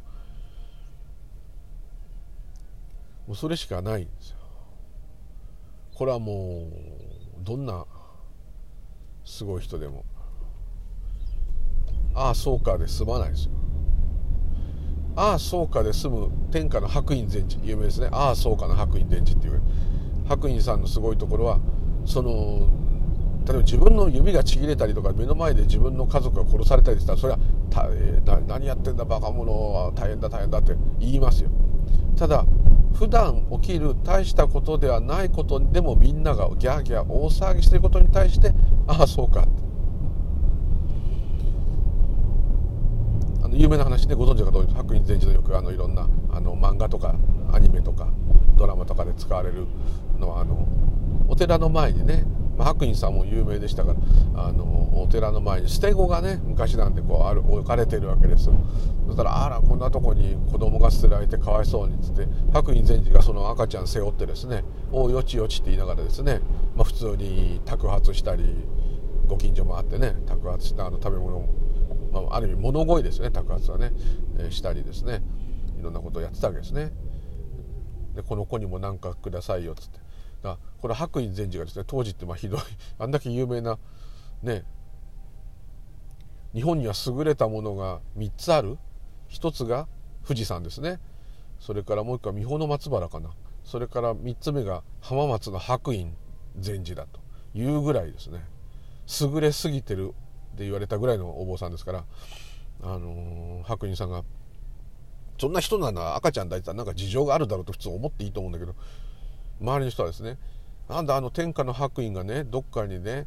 もうそれしかないんですよ。これはもうどんなすごい人でもああそうかで済まないですよ。ああそうかで済む天下の白隠禅師、有名ですね。ああそうかの白隠禅師っていう白隠さんのすごいところは、その例えば自分の指がちぎれたりとか目の前で自分の家族が殺されたりしたらそれは大変、何やってんだバカ者は大変だ大変だって言いますよ。ただ普段起きる大したことではないことでもみんながギャーギャー大騒ぎしていることに対して、ああそうかって、あの有名な話でご存知の方、白隠禅師のよくあのいろんなあの漫画とかアニメとかドラマとかで使われるのはあのお寺の前にねまあ、白隠さんも有名でしたから、あのお寺の前に捨て子がね、昔なんでこうある置かれてるわけですよ。そしたら、あら、こんなとこに子供が捨てられてかわいそうにっつって、白隠禅師がその赤ちゃん背負ってですね、およちよちって言いながらですね、まあ、普通に宅発したり、ご近所もあってね、宅発したあの食べ物も、まあ、ある意味物乞いですね、宅発はね、えー、したりですね、いろんなことをやってたわけですね。で、この子にも何かくださいよっつって、だこれ白隠禅師がですね、当時ってまあひどいあんだけ有名なね、日本には優れたものがみっつある。ひとつが富士山ですね。それからもういっこは三保の松原かな。それからみっつめが浜松の白隠禅師だというぐらいですね、優れすぎてるって言われたぐらいのお坊さんですから、あのー、白隠さんがそんな人なら赤ちゃん抱いてたらなんか事情があるだろうと普通思っていいと思うんだけど、周りの人はですね、なんだあの天下の白隠がね、どっかにね、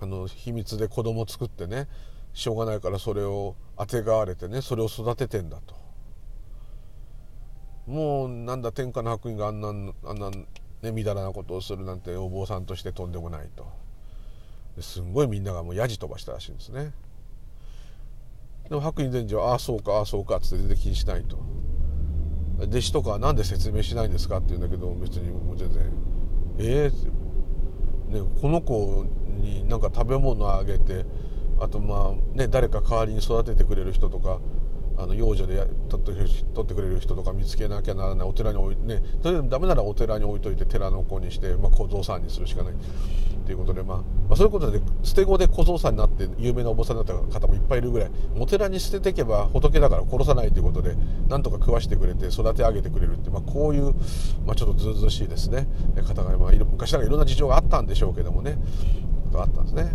あの秘密で子供を作ってね、しょうがないからそれをあてがわれてね、それを育ててんだと。もうなんだ天下の白隠があんな、あんなね、みだらなことをするなんてお坊さんとしてとんでもないと。ですんごいみんながもうやじ飛ばしたらしいんですね。でも白隠禅師は「ああそうかああそうか」っつって全然気にしないと。弟子とかは「なんで説明しないんですか?」って言うんだけど、別にもう全然「ええーね、この子に何か食べ物あげて、あとまあね、誰か代わりに育ててくれる人とか、あの養女で取ってくれる人とか見つけなきゃならない、お寺に置いてね、とりあえずダメならお寺に置いといて寺の子にして、まあ、小僧さんにするしかないっていうことで、まあ、まあそういうことで捨て子で小僧さんになって有名なお坊さんになった方もいっぱいいるぐらい、お寺に捨てていけば仏だから殺さないということでなんとか食わしてくれて育て上げてくれるって、まあ、こういう、まあ、ちょっとずうずうしいですね方が、まあ、昔からいろんな事情があったんでしょうけどもね、あったんですね。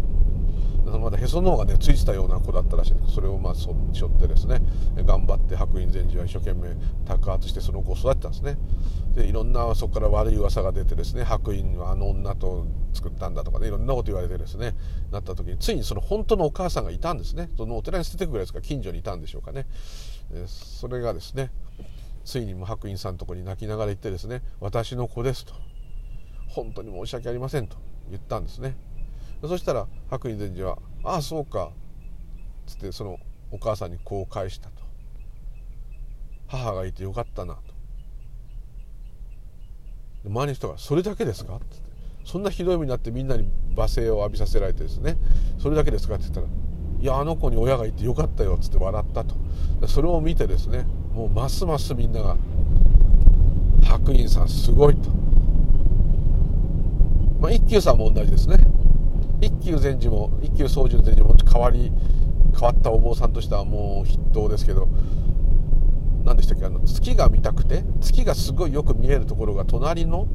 まだへその緒がねついてたような子だったらしいんです。それをまあそしょってですね、頑張って白隠禅師は一生懸命宅発してその子を育てたんですね。で、いろんなそこから悪い噂が出てですね、白隠はあの女と作ったんだとかね、いろんなこと言われてですね、なった時についにその本当のお母さんがいたんですね。そのお寺に捨ててくぐらいですから近所にいたんでしょうかね。それがですね、ついにも白隠さんのところに泣きながら行ってですね、私の子ですと、本当に申し訳ありませんと言ったんですね。そしたら白隠禅師は「ああそうか」つってそのお母さんにこう返したと「母がいてよかったな」と。周りの人が「それだけですか?」って言って、そんなひどい目になってみんなに罵声を浴びさせられてですね「それだけですか?」って言ったら「いやあの子に親がいてよかったよ」っつって笑ったと。それを見てですね、もうますますみんなが「白隠さんすごい」と。まあ一休さんも同じですね。一休禅師も一休宗純禅師も変わり変わったお坊さんとしてはもう筆頭ですけど、何でしたっけ、あの月が見たくて、月がすごいよく見えるところが隣の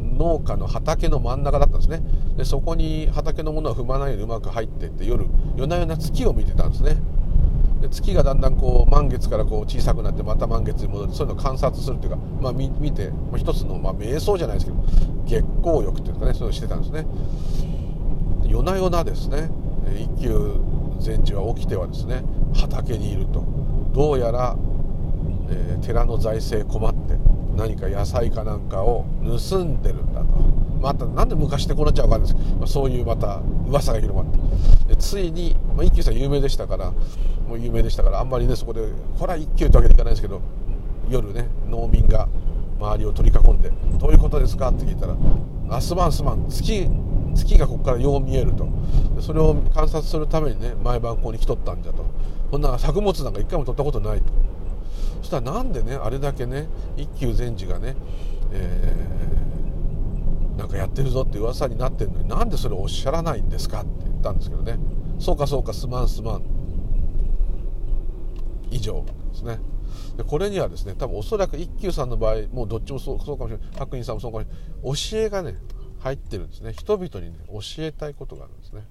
農家の畑の真ん中だったんですね。でそこに畑のものは踏まないようにうまく入っていって、夜夜な夜な月を見てたんですね。で月がだんだんこう満月からこう小さくなって、また満月に戻って、そういうのを観察するというか、まあ、見て、まあ、一つの、まあ、瞑想じゃないですけど月光浴っていうかね、そういうのをしてたんですね。夜な夜なですね、一休禅師は起きてはですね、畑にいると、どうやら、えー、寺の財政困って何か野菜かなんかを盗んでるんだと。またなんで昔ってこうなっちゃうか分かんないですけど、まあ、そういうまた噂が広まって、でついに、まあ、一休さん有名でしたからもう有名でしたからあんまりねそこでほら一休ってわけでいかないですけど、夜ね農民が周りを取り囲んで「どういうことですか?」って聞いたら「あすまんすまん月月がここからよう見える」と。それを観察するためにね毎晩ここに来とったんじゃと。こんな作物なんか一回も取ったことないと。そしたらなんでねあれだけね一休禅師がね、えー、なんかやってるぞって噂になってるのになんでそれをおっしゃらないんですかって言ったんですけどね。そうかそうかすまんすまん。以上ですね。でこれにはですね多分おそらく一休さんの場合もうどっちもそう、そうかもしれない、白隠さんもそうかもしれない、教えがね入ってるんですね。人々にね教えたいことがあるんですね。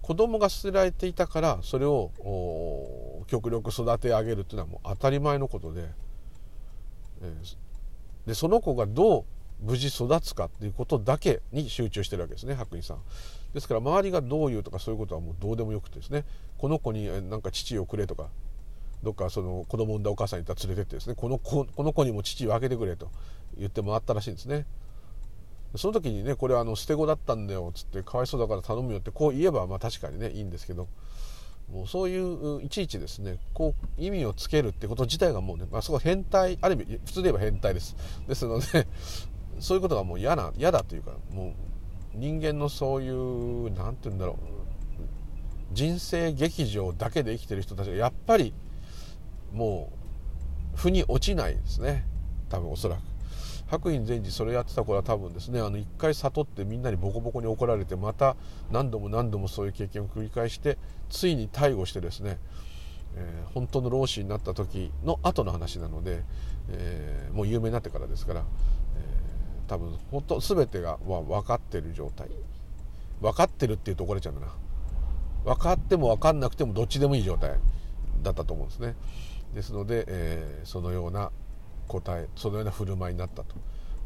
子供が捨てられていたからそれを極力育て上げるっていうのはもう当たり前のことで、えー、でその子がどう無事育つかっていうことだけに集中してるわけですね白隠さん。ですから周りがどういうとかそういうことはもうどうでもよくてですね、この子になんか乳をくれとか、どっかその子供を産んだお母さんにいたら連れてってですね、この子、この子にも乳をあげてくれと言って回ったらしいんですね。その時にね、これあの捨て子だったんだよつってかわいそうだから頼むよってこう言えばまあ確かにねいいんですけど、もうそういういちいちですねこう意味をつけるってこと自体がもうね、まあそこは変態、ある意味普通で言えば変態ですですのでそういうことがもう嫌な嫌だというか、もう人間のそういうなんていうんだろう、人生劇場だけで生きてる人たちがやっぱりもう腑に落ちないですね、多分おそらく。白隠禅師それやってた頃は多分ですね、あの一回悟ってみんなにボコボコに怒られて、また何度も何度もそういう経験を繰り返してついに逮捕してですね、えー、本当の老子になった時の後の話なので、えー、もう有名になってからですから、えー、多分本当全てが分かってる状態、分かってるっていうと怒れちゃうんだな、分かっても分かんなくてもどっちでもいい状態だったと思うんですね。ですので、えー、そのような答え、そのような振る舞いになったと。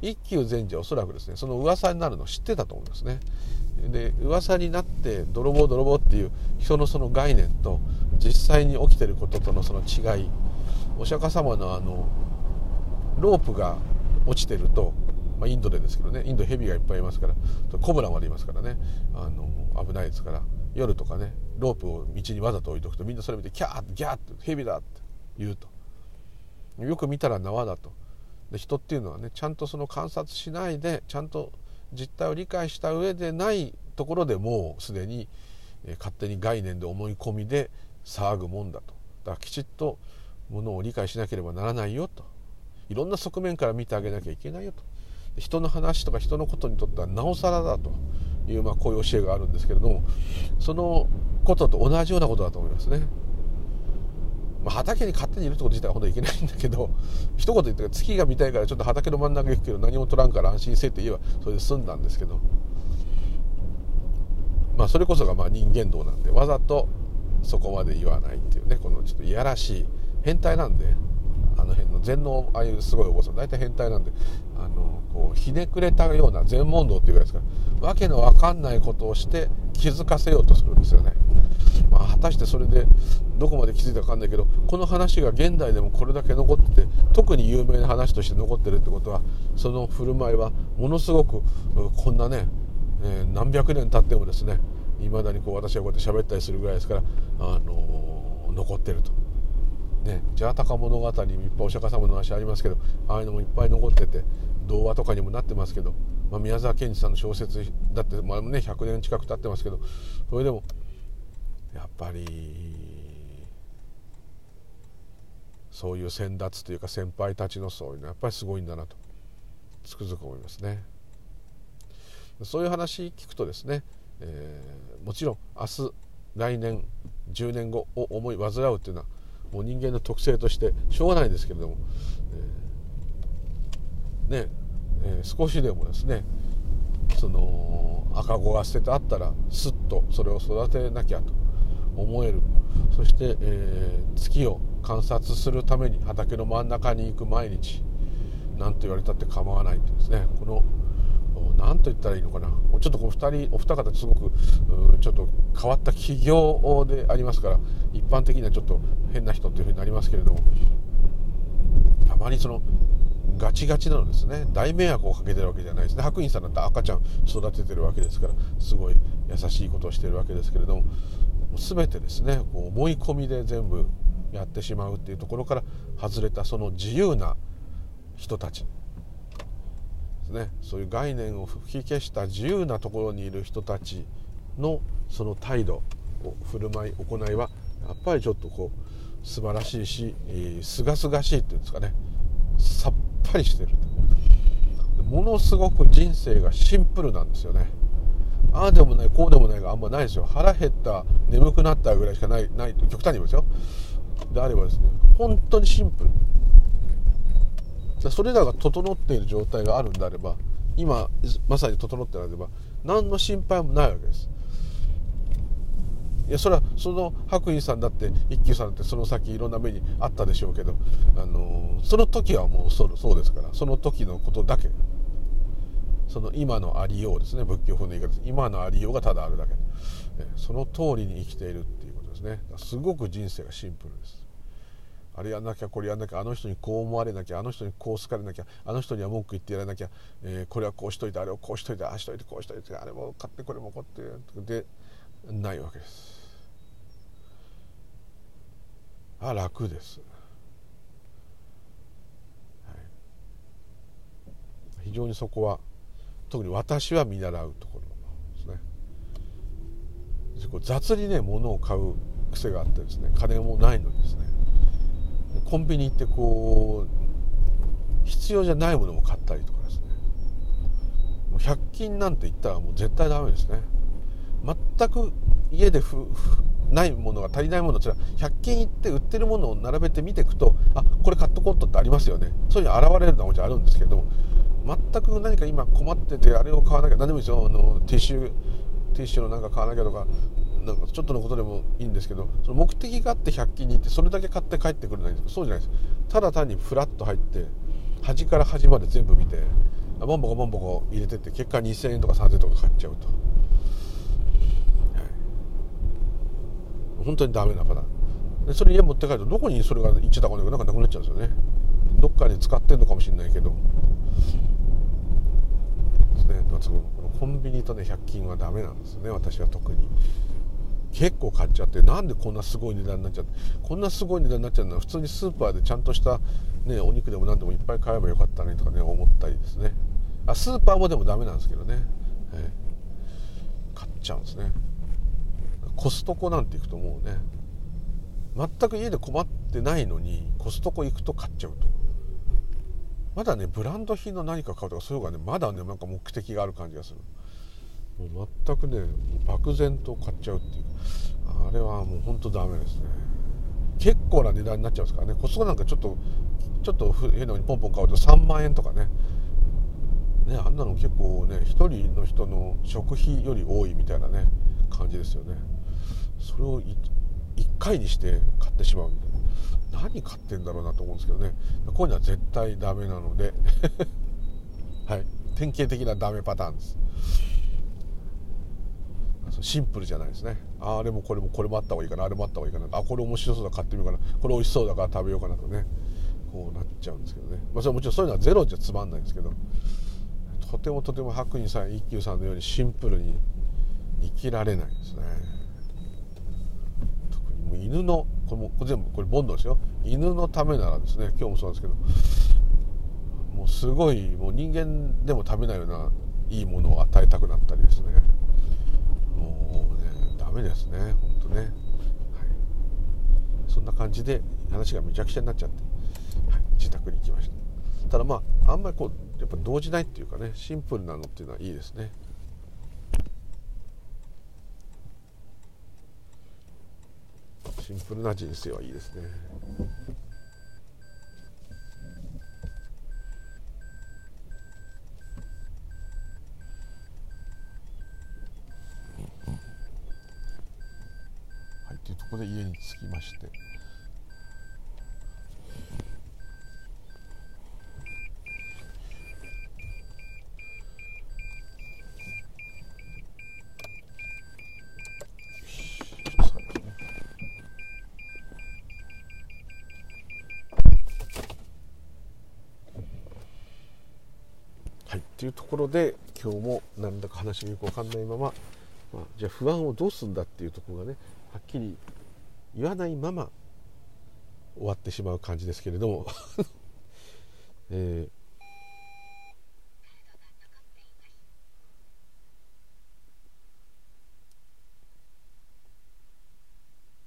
一休禅師はおそらくですねその噂になるのを知ってたと思うんですね。で、噂になって泥棒泥棒っていう人のその概念と実際に起きてることとのその違い、お釈迦様のあのロープが落ちてると、まあ、インドでですけどね、インドヘビがいっぱいいますから、コブラまでいますからね、あの危ないですから、夜とかねロープを道にわざと置いとくとみんなそれ見てキャーってギャーってヘビだって言うと、よく見たら縄だと。で、人っていうのはねちゃんとその観察しないでちゃんと実態を理解した上でないところでもうすでに勝手に概念で思い込みで騒ぐもんだと。だからきちっとものを理解しなければならないよと、いろんな側面から見てあげなきゃいけないよと、人の話とか人のことにとってはなおさらだという、まあ、こういう教えがあるんですけれども、そのことと同じようなことだと思いますね。まあ、畑に勝手にいるってこと自体は本当にいけないんだけど、一言言って月が見たいからちょっと畑の真ん中行くけど何も取らんから安心せえって言えばそれで済んだんですけど、まあそれこそがまあ人間道なんで、わざとそこまで言わないっていうね、このちょっといやらしい変態なんで、あの辺の禅のああいうすごいお坊さん大体変態なんで、あのこうひねくれたような禅問答っていうぐらいですから、わけのわかんないことをして気づかせようとするんですよね。まあ、果たしてそれでどこまで気づいたか分かんないけど、この話が現代でもこれだけ残ってて、特に有名な話として残ってるってことは、その振る舞いはものすごくこんなね、えー、何百年経ってもですねいまだにこう私がこうやって喋ったりするぐらいですから、あのー、残ってると、ね、ジャータカ物語にいっぱいお釈迦様の話ありますけど、ああいうのもいっぱい残ってて童話とかにもなってますけど、まあ、宮沢賢治さんの小説だって、まあね、ひゃくねん近く経ってますけど、それでもやっぱりそういう先達というか先輩たちのそういうのはやっぱりすごいんだなとつくづく思いますね。そういう話聞くとですね、えー、もちろん明日来年じゅうねんごを思い煩うっていうのはもう人間の特性としてしょうがないんですけれども、えーねえー、少しでもですねその赤子が捨ててあったらすっとそれを育てなきゃと思える、そして、えー、月を観察するために畑の真ん中に行く毎日、なんと言われたって構わないってですね、この何と言ったらいいのかな、ちょっとこうふたりお二方すごくちょっと変わった起業でありますから、一般的にはちょっと変な人というふうになりますけれども、たまにそのガチガチなのですね大迷惑をかけてるわけじゃないですね。白隠さんだった赤ちゃん育ててるわけですから、すごい優しいことをしてるわけですけれども、全てですねこう思い込みで全部やってしまうっていうところから外れたその自由な人たちですね、そういう概念を吹き消した自由なところにいる人たちのその態度、振る舞い、行いはやっぱりちょっとこう素晴らしいし、すがすがしいっていうんですかね、さっぱりしてる、ものすごく人生がシンプルなんですよね。ああでもないこうでもないがあんまないですよ。腹減った眠くなったぐらいしかないないと極端に言いますよ。であればですね本当にシンプル、それらが整っている状態があるんであれば、今まさに整っているのであれば何の心配もないわけです。いやそれはその白隠さんだって一休さんだってその先いろんな目にあったでしょうけど、あのその時はもうそうですから、その時のことだけ、その今のありようですね、仏教風の言い方です、今のありようがただあるだけ、その通りに生きているっていうことですね。すごく人生がシンプルです。あれやんなきゃこれやんなきゃ、あの人にこう思われなきゃ、あの人にこう好かれなきゃ、あの人には文句言ってやらなきゃ、えー、これはこうしといて、あれをこうしといて、ああしといて、こうしといて、あれも買ってこれも買ってでないわけです。あ、楽です。はい、非常にそこは特に私は見習うところですね。雑にね物を買う癖があってですね、金もないのにですね、コンビニ行ってこう必要じゃないものも買ったりとかですね、もうひゃく均なんて言ったらもう絶対ダメですね。全く家でふふないものが足りないものってひゃく均行って売ってるものを並べて見ていくと、あ、これ買っとこうとってありますよね。そういうの現れるようなものあるんですけど、全く何か今困っててあれを買わなきゃ、何でもいいですよ、あのティッシュティッシュのなんか買わなきゃとか、なんかちょっとのことでもいいんですけど、その目的があってひゃく均に行ってそれだけ買って帰ってくるのはそうじゃないです。ただ単にフラッと入って端から端まで全部見てボンボコボンボコ入れてって、結果にせんえんとかさんぜんえんとか買っちゃうと、はい、本当にダメだからで、それ家持って帰るとどこにそれが行っちゃったかなんかなくなっちゃうんですよね。どっかに使ってんのかもしれないけどですね。コンビニとねひゃく均はダメなんですよね。私は特に結構買っちゃって、なんでこんなすごい値段になっちゃって、こんなすごい値段になっちゃうのは普通にスーパーでちゃんとした、ね、お肉でも何でもいっぱい買えばよかったねとかね思ったりですね。あ、スーパーもでもダメなんですけどね、えー、買っちゃうんですね。コストコなんて行くともうね全く家で困ってないのにコストコ行くと買っちゃうと、まだねブランド品の何か買うとかそういうのがねまだねなんか目的がある感じがする。もう全くね漠然と買っちゃうっていう、あれはもう本当ダメですね。結構な値段になっちゃうんですからね。コストコなんかちょっとちょっと変なのにポンポン買うとさんまんえんとかね、ねあんなの結構ねひとりの人の食費より多いみたいなね感じですよね。それをいっかいにして買ってしまうみたいな、何買ってんだろうなと思うんですけどね。こういうのは絶対ダメなのではい、典型的なダメパターンです。シンプルじゃないですね。あれもこれもこれもあった方がいいかな、あれもあった方がいいかな、あこれ面白そうだ買ってみようかな、これ美味しそうだから食べようかなとね、こうなっちゃうんですけどね。まあそれもちろんそういうのはゼロじゃつまんないんですけど、とてもとても白衣さん一休さんのようにシンプルに生きられないですね。特に犬のこれも全部これボンドですよ。犬のためならですね、今日もそうなんですけど、もうすごいもう人間でも食べないようないいものを与えたくなったりですね。もうねダメですね本当ね、はい、そんな感じで話がめちゃくちゃになっちゃって、はい、自宅に行きました。ただまああんまりこうやっぱ動じないっていうかね、シンプルなのっていうのはいいですね。シンプルな人生はいいですね。ここで家に着きまして、はいっていうところで、今日もなんだか話がよくわかんないまま、まあ、じゃあ不安をどうするんだっていうところがねはっきり言わないまま終わってしまう感じですけれども、えー、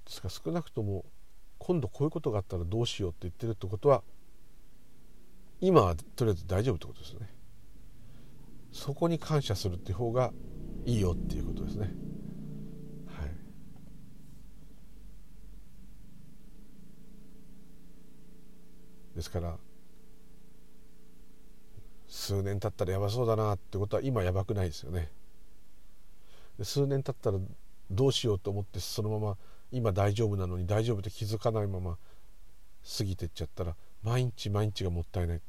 ですから少なくとも今度こういうことがあったらどうしようって言ってるってことは、今はとりあえず大丈夫ってことですね。そこに感謝するって方がいいよっていうことですね。ですから数年経ったらやばそうだなってことは今やばくないですよね。数年経ったらどうしようと思ってそのまま今大丈夫なのに大丈夫って気づかないまま過ぎてっちゃったら毎日毎日がもったいない。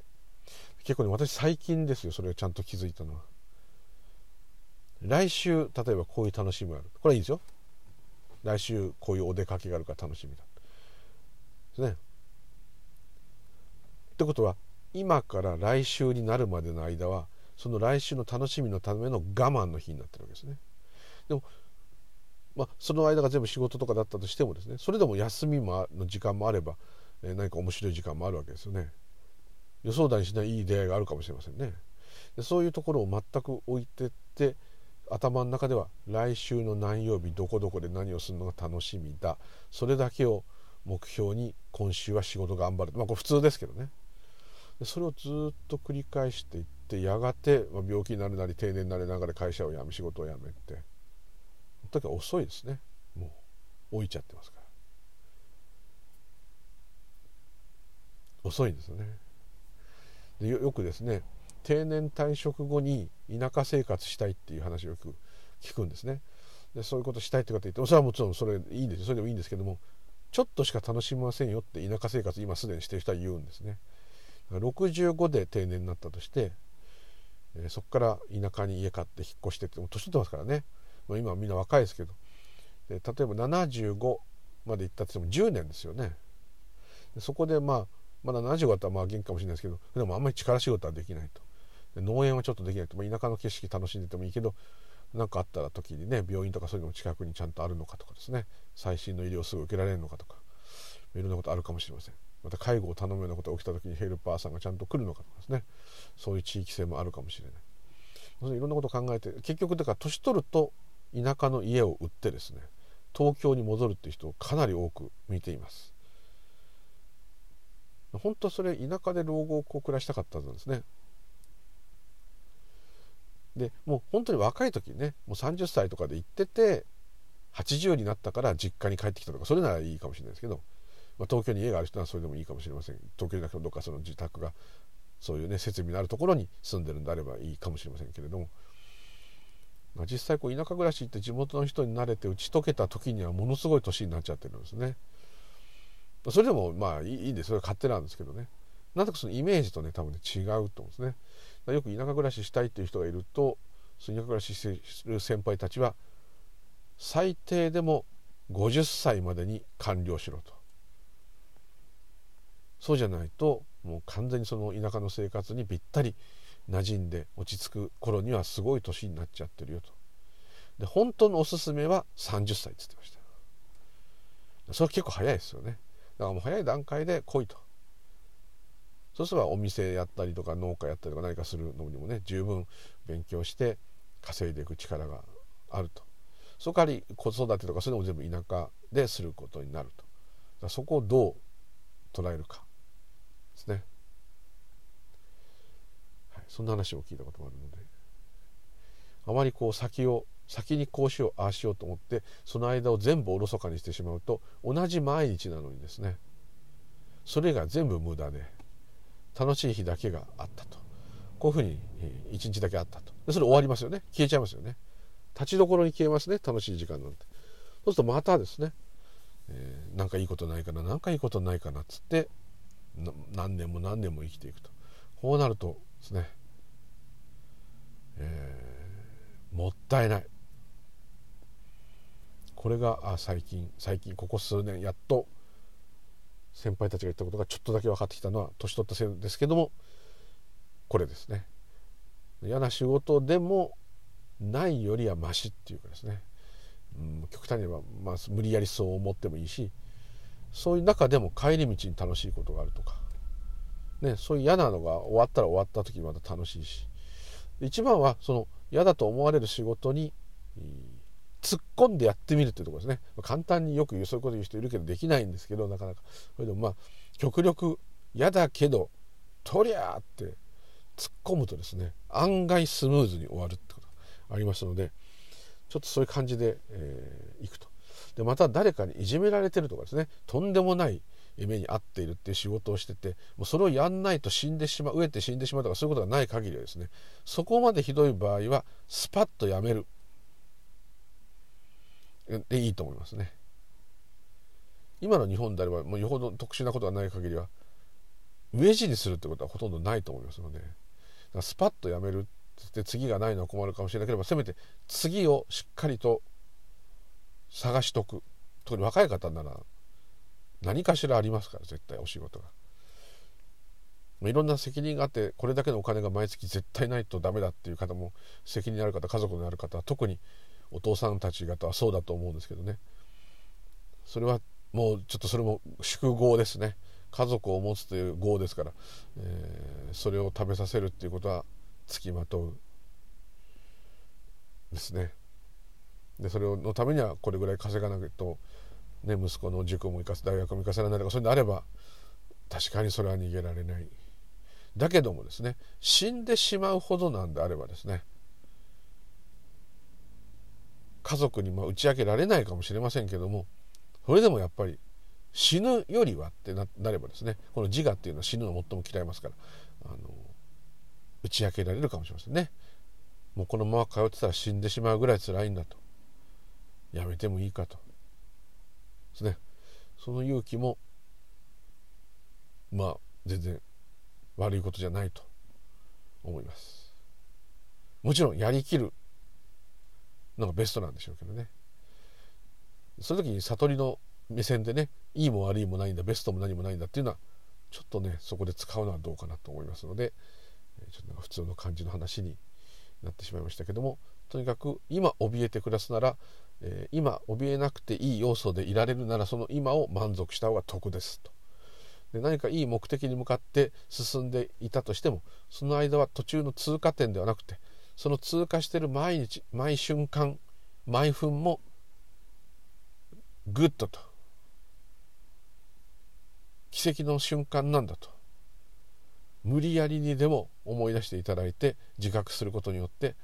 結構ね私最近ですよ、それをちゃんと気づいたのは。来週例えばこういう楽しみがある、これはいいですよ。来週こういうお出かけがあるから楽しみだですね。ってことは今から来週になるまでの間はその来週の楽しみのための我慢の日になってるわけですね。でも、まあ、その間が全部仕事とかだったとしてもですね、それでも休みもの時間もあれば、えー、何か面白い時間もあるわけですよね。予想だにしないいい出会いがあるかもしれませんね。でそういうところを全く置いてって頭の中では来週の何曜日どこどこで何をするのが楽しみだ、それだけを目標に今週は仕事頑張る、まあこれ普通ですけどね。でそれをずっと繰り返していって、やがて、まあ、病気になるなり定年になりながら会社を辞め仕事を辞めて、その時は遅いですね。もう老いちゃってますから遅いんですよね。で よ, よくですね定年退職後に田舎生活したいっていう話をよく聞くんですね。でそういうことしたいって方言っても、それはもちろんそれいいんですよ、それでもいいんですけども、ちょっとしか楽しみませんよって田舎生活今すでにしてる人は言うんですね。ろくじゅうごで定年になったとして、えー、そこから田舎に家買って引っ越してって、もう年取ってますからね、まあ、今はみんな若いですけど、で例えばななじゅうごまで行ったとしてもじゅうねんですよね。でそこでまあまだななじゅうごだったらまあ元気かもしれないですけど、でもあんまり力仕事はできないと、農園はちょっとできないと、まあ、田舎の景色楽しんでてもいいけど、何かあったら時にね、病院とかそういうのも近くにちゃんとあるのかとかですね、最新の医療をすぐ受けられるのかとか、いろんなことあるかもしれません。また介護を頼むようなことが起きた時にヘルパーさんがちゃんと来るのかとかですね、そういう地域性もあるかもしれない。いろんなことを考えて、結局だから年取ると田舎の家を売ってですね、東京に戻るっていう人をかなり多く見ています。本当それ田舎で老後をこう暮らしたかったんですね。でもう本当に若い時にね、もうさんじゅっさいとかで行っててはちじゅうになったから実家に帰ってきたとか、それならいいかもしれないですけど、まあ、東京に家がある人はそれでもいいかもしれません。東京じゃなくてもどっかその自宅がそういうね設備のあるところに住んでるんであればいいかもしれませんけれども、まあ、実際こう田舎暮らしって地元の人に慣れて打ち解けた時にはものすごい年になっちゃってるんですね。それでもまあいいんです、それは勝手なんですけどね。なんとかそのイメージとね多分ね違うと思うんですね。よく田舎暮らししたいっていう人がいると、田舎暮らしする先輩たちは最低でもごじゅっさいまでに完了しろと、そうじゃないともう完全にその田舎の生活にぴったり馴染んで落ち着く頃にはすごい年になっちゃってるよと。で本当のおすすめはさんじゅっさいって言ってました。それは結構早いですよね。だからもう早い段階で来いと。そうすればお店やったりとか農家やったりとか何かするのにもね十分勉強して稼いでいく力があると。そこから子育てとかそういうのも全部田舎ですることになると。だからそこをどう捉えるかですね、はい、そんな話を聞いたこともあるので、あまりこう先を先にこうしようああしようと思ってその間を全部おろそかにしてしまうと、同じ毎日なのにですねそれが全部無駄で楽しい日だけがあったと、こういうふうに一日だけあったと、でそれ終わりますよね、消えちゃいますよね、立ちどころに消えますね、楽しい時間なんて。そうするとまたですね、えー、なんかいいことないかななんかいいことないかなっつって何年も何年も生きていくと。こうなるとですね、えー、もったいない。これがあ最近最近ここ数年やっと先輩たちが言ったことがちょっとだけ分かってきたのは年取ったせいですけども、これですね、嫌な仕事でもないよりはマシっていうかですね、うん、極端には、まあ、無理やりそう思ってもいいし、そういう中でも帰り道に楽しいことがあるとか、ね、そういう嫌なのが終わったら終わった時にまた楽しいし、一番はその嫌だと思われる仕事に突っ込んでやってみるっていうところですね。簡単によく言うそういうこと言う人いるけどできないんですけど、なかなかそれでもまあ極力嫌だけどとりゃーって突っ込むとですね案外スムーズに終わるってことがありますので、ちょっとそういう感じで、えー、いくと。でまた誰かにいじめられてるとかですね、とんでもない目に遭っているっていう仕事をしてて、もうそれをやんないと死んでしまう飢えて死んでしまうとかそういうことがない限りはですね、そこまでひどい場合はスパッとやめるでいいと思いますね。今の日本であればもうよほど特殊なことがない限りは飢え死にするってことはほとんどないと思いますので、だからスパッとやめるって言って次がないのは困るかもしれなければ、せめて次をしっかりと探しとく。特に若い方なら何かしらありますから絶対お仕事が。いろんな責任があって、これだけのお金が毎月絶対ないとダメだっていう方も、責任のある方、家族のある方、特にお父さんたち方はそうだと思うんですけどね。それはもうちょっとそれも宿業ですね。家族を持つという業ですから、えー、それを食べさせるっていうことはつきまとうですね。でそれのためにはこれぐらい稼がないと、ね、息子の塾も行かせ、大学も行かせられないとか、それであれば確かにそれは逃げられない。だけどもですね、死んでしまうほどなんであればですね、家族にまあ打ち明けられないかもしれませんけども、それでもやっぱり死ぬよりはって な, なればですね、この自我っていうのは死ぬのを最も嫌いますから、あの打ち明けられるかもしれませんね。もうこのまま通ってたら死んでしまうぐらい辛いんだと、やめてもいいかとですね。その勇気もまあ全然悪いことじゃないと思います。もちろんやりきるのがベストなんでしょうけどね。その時に悟りの目線でね、いいも悪いもないんだ、ベストも何もないんだっていうのはちょっとね、そこで使うのはどうかなと思いますので、ちょっとなんか普通の感じの話になってしまいましたけども、とにかく今怯えて暮らすなら、えー、今怯えなくていい要素でいられるなら、その今を満足した方が得ですと。で何かいい目的に向かって進んでいたとしても、その間は途中の通過点ではなくて、その通過している毎日、毎瞬間、毎分もグッドと、奇跡の瞬間なんだと、無理やりにでも思い出していただいて、自覚することによって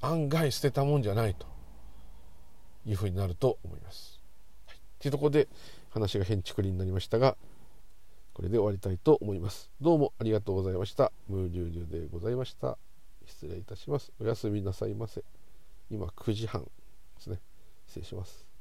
案外捨てたもんじゃないというふうになると思います。はい、というところで話がへんちくりになりましたが、これで終わりたいと思います。どうもありがとうございました。ムーリュウリュウでございました。失礼いたします。おやすみなさいませ。今くじはんですね。失礼します。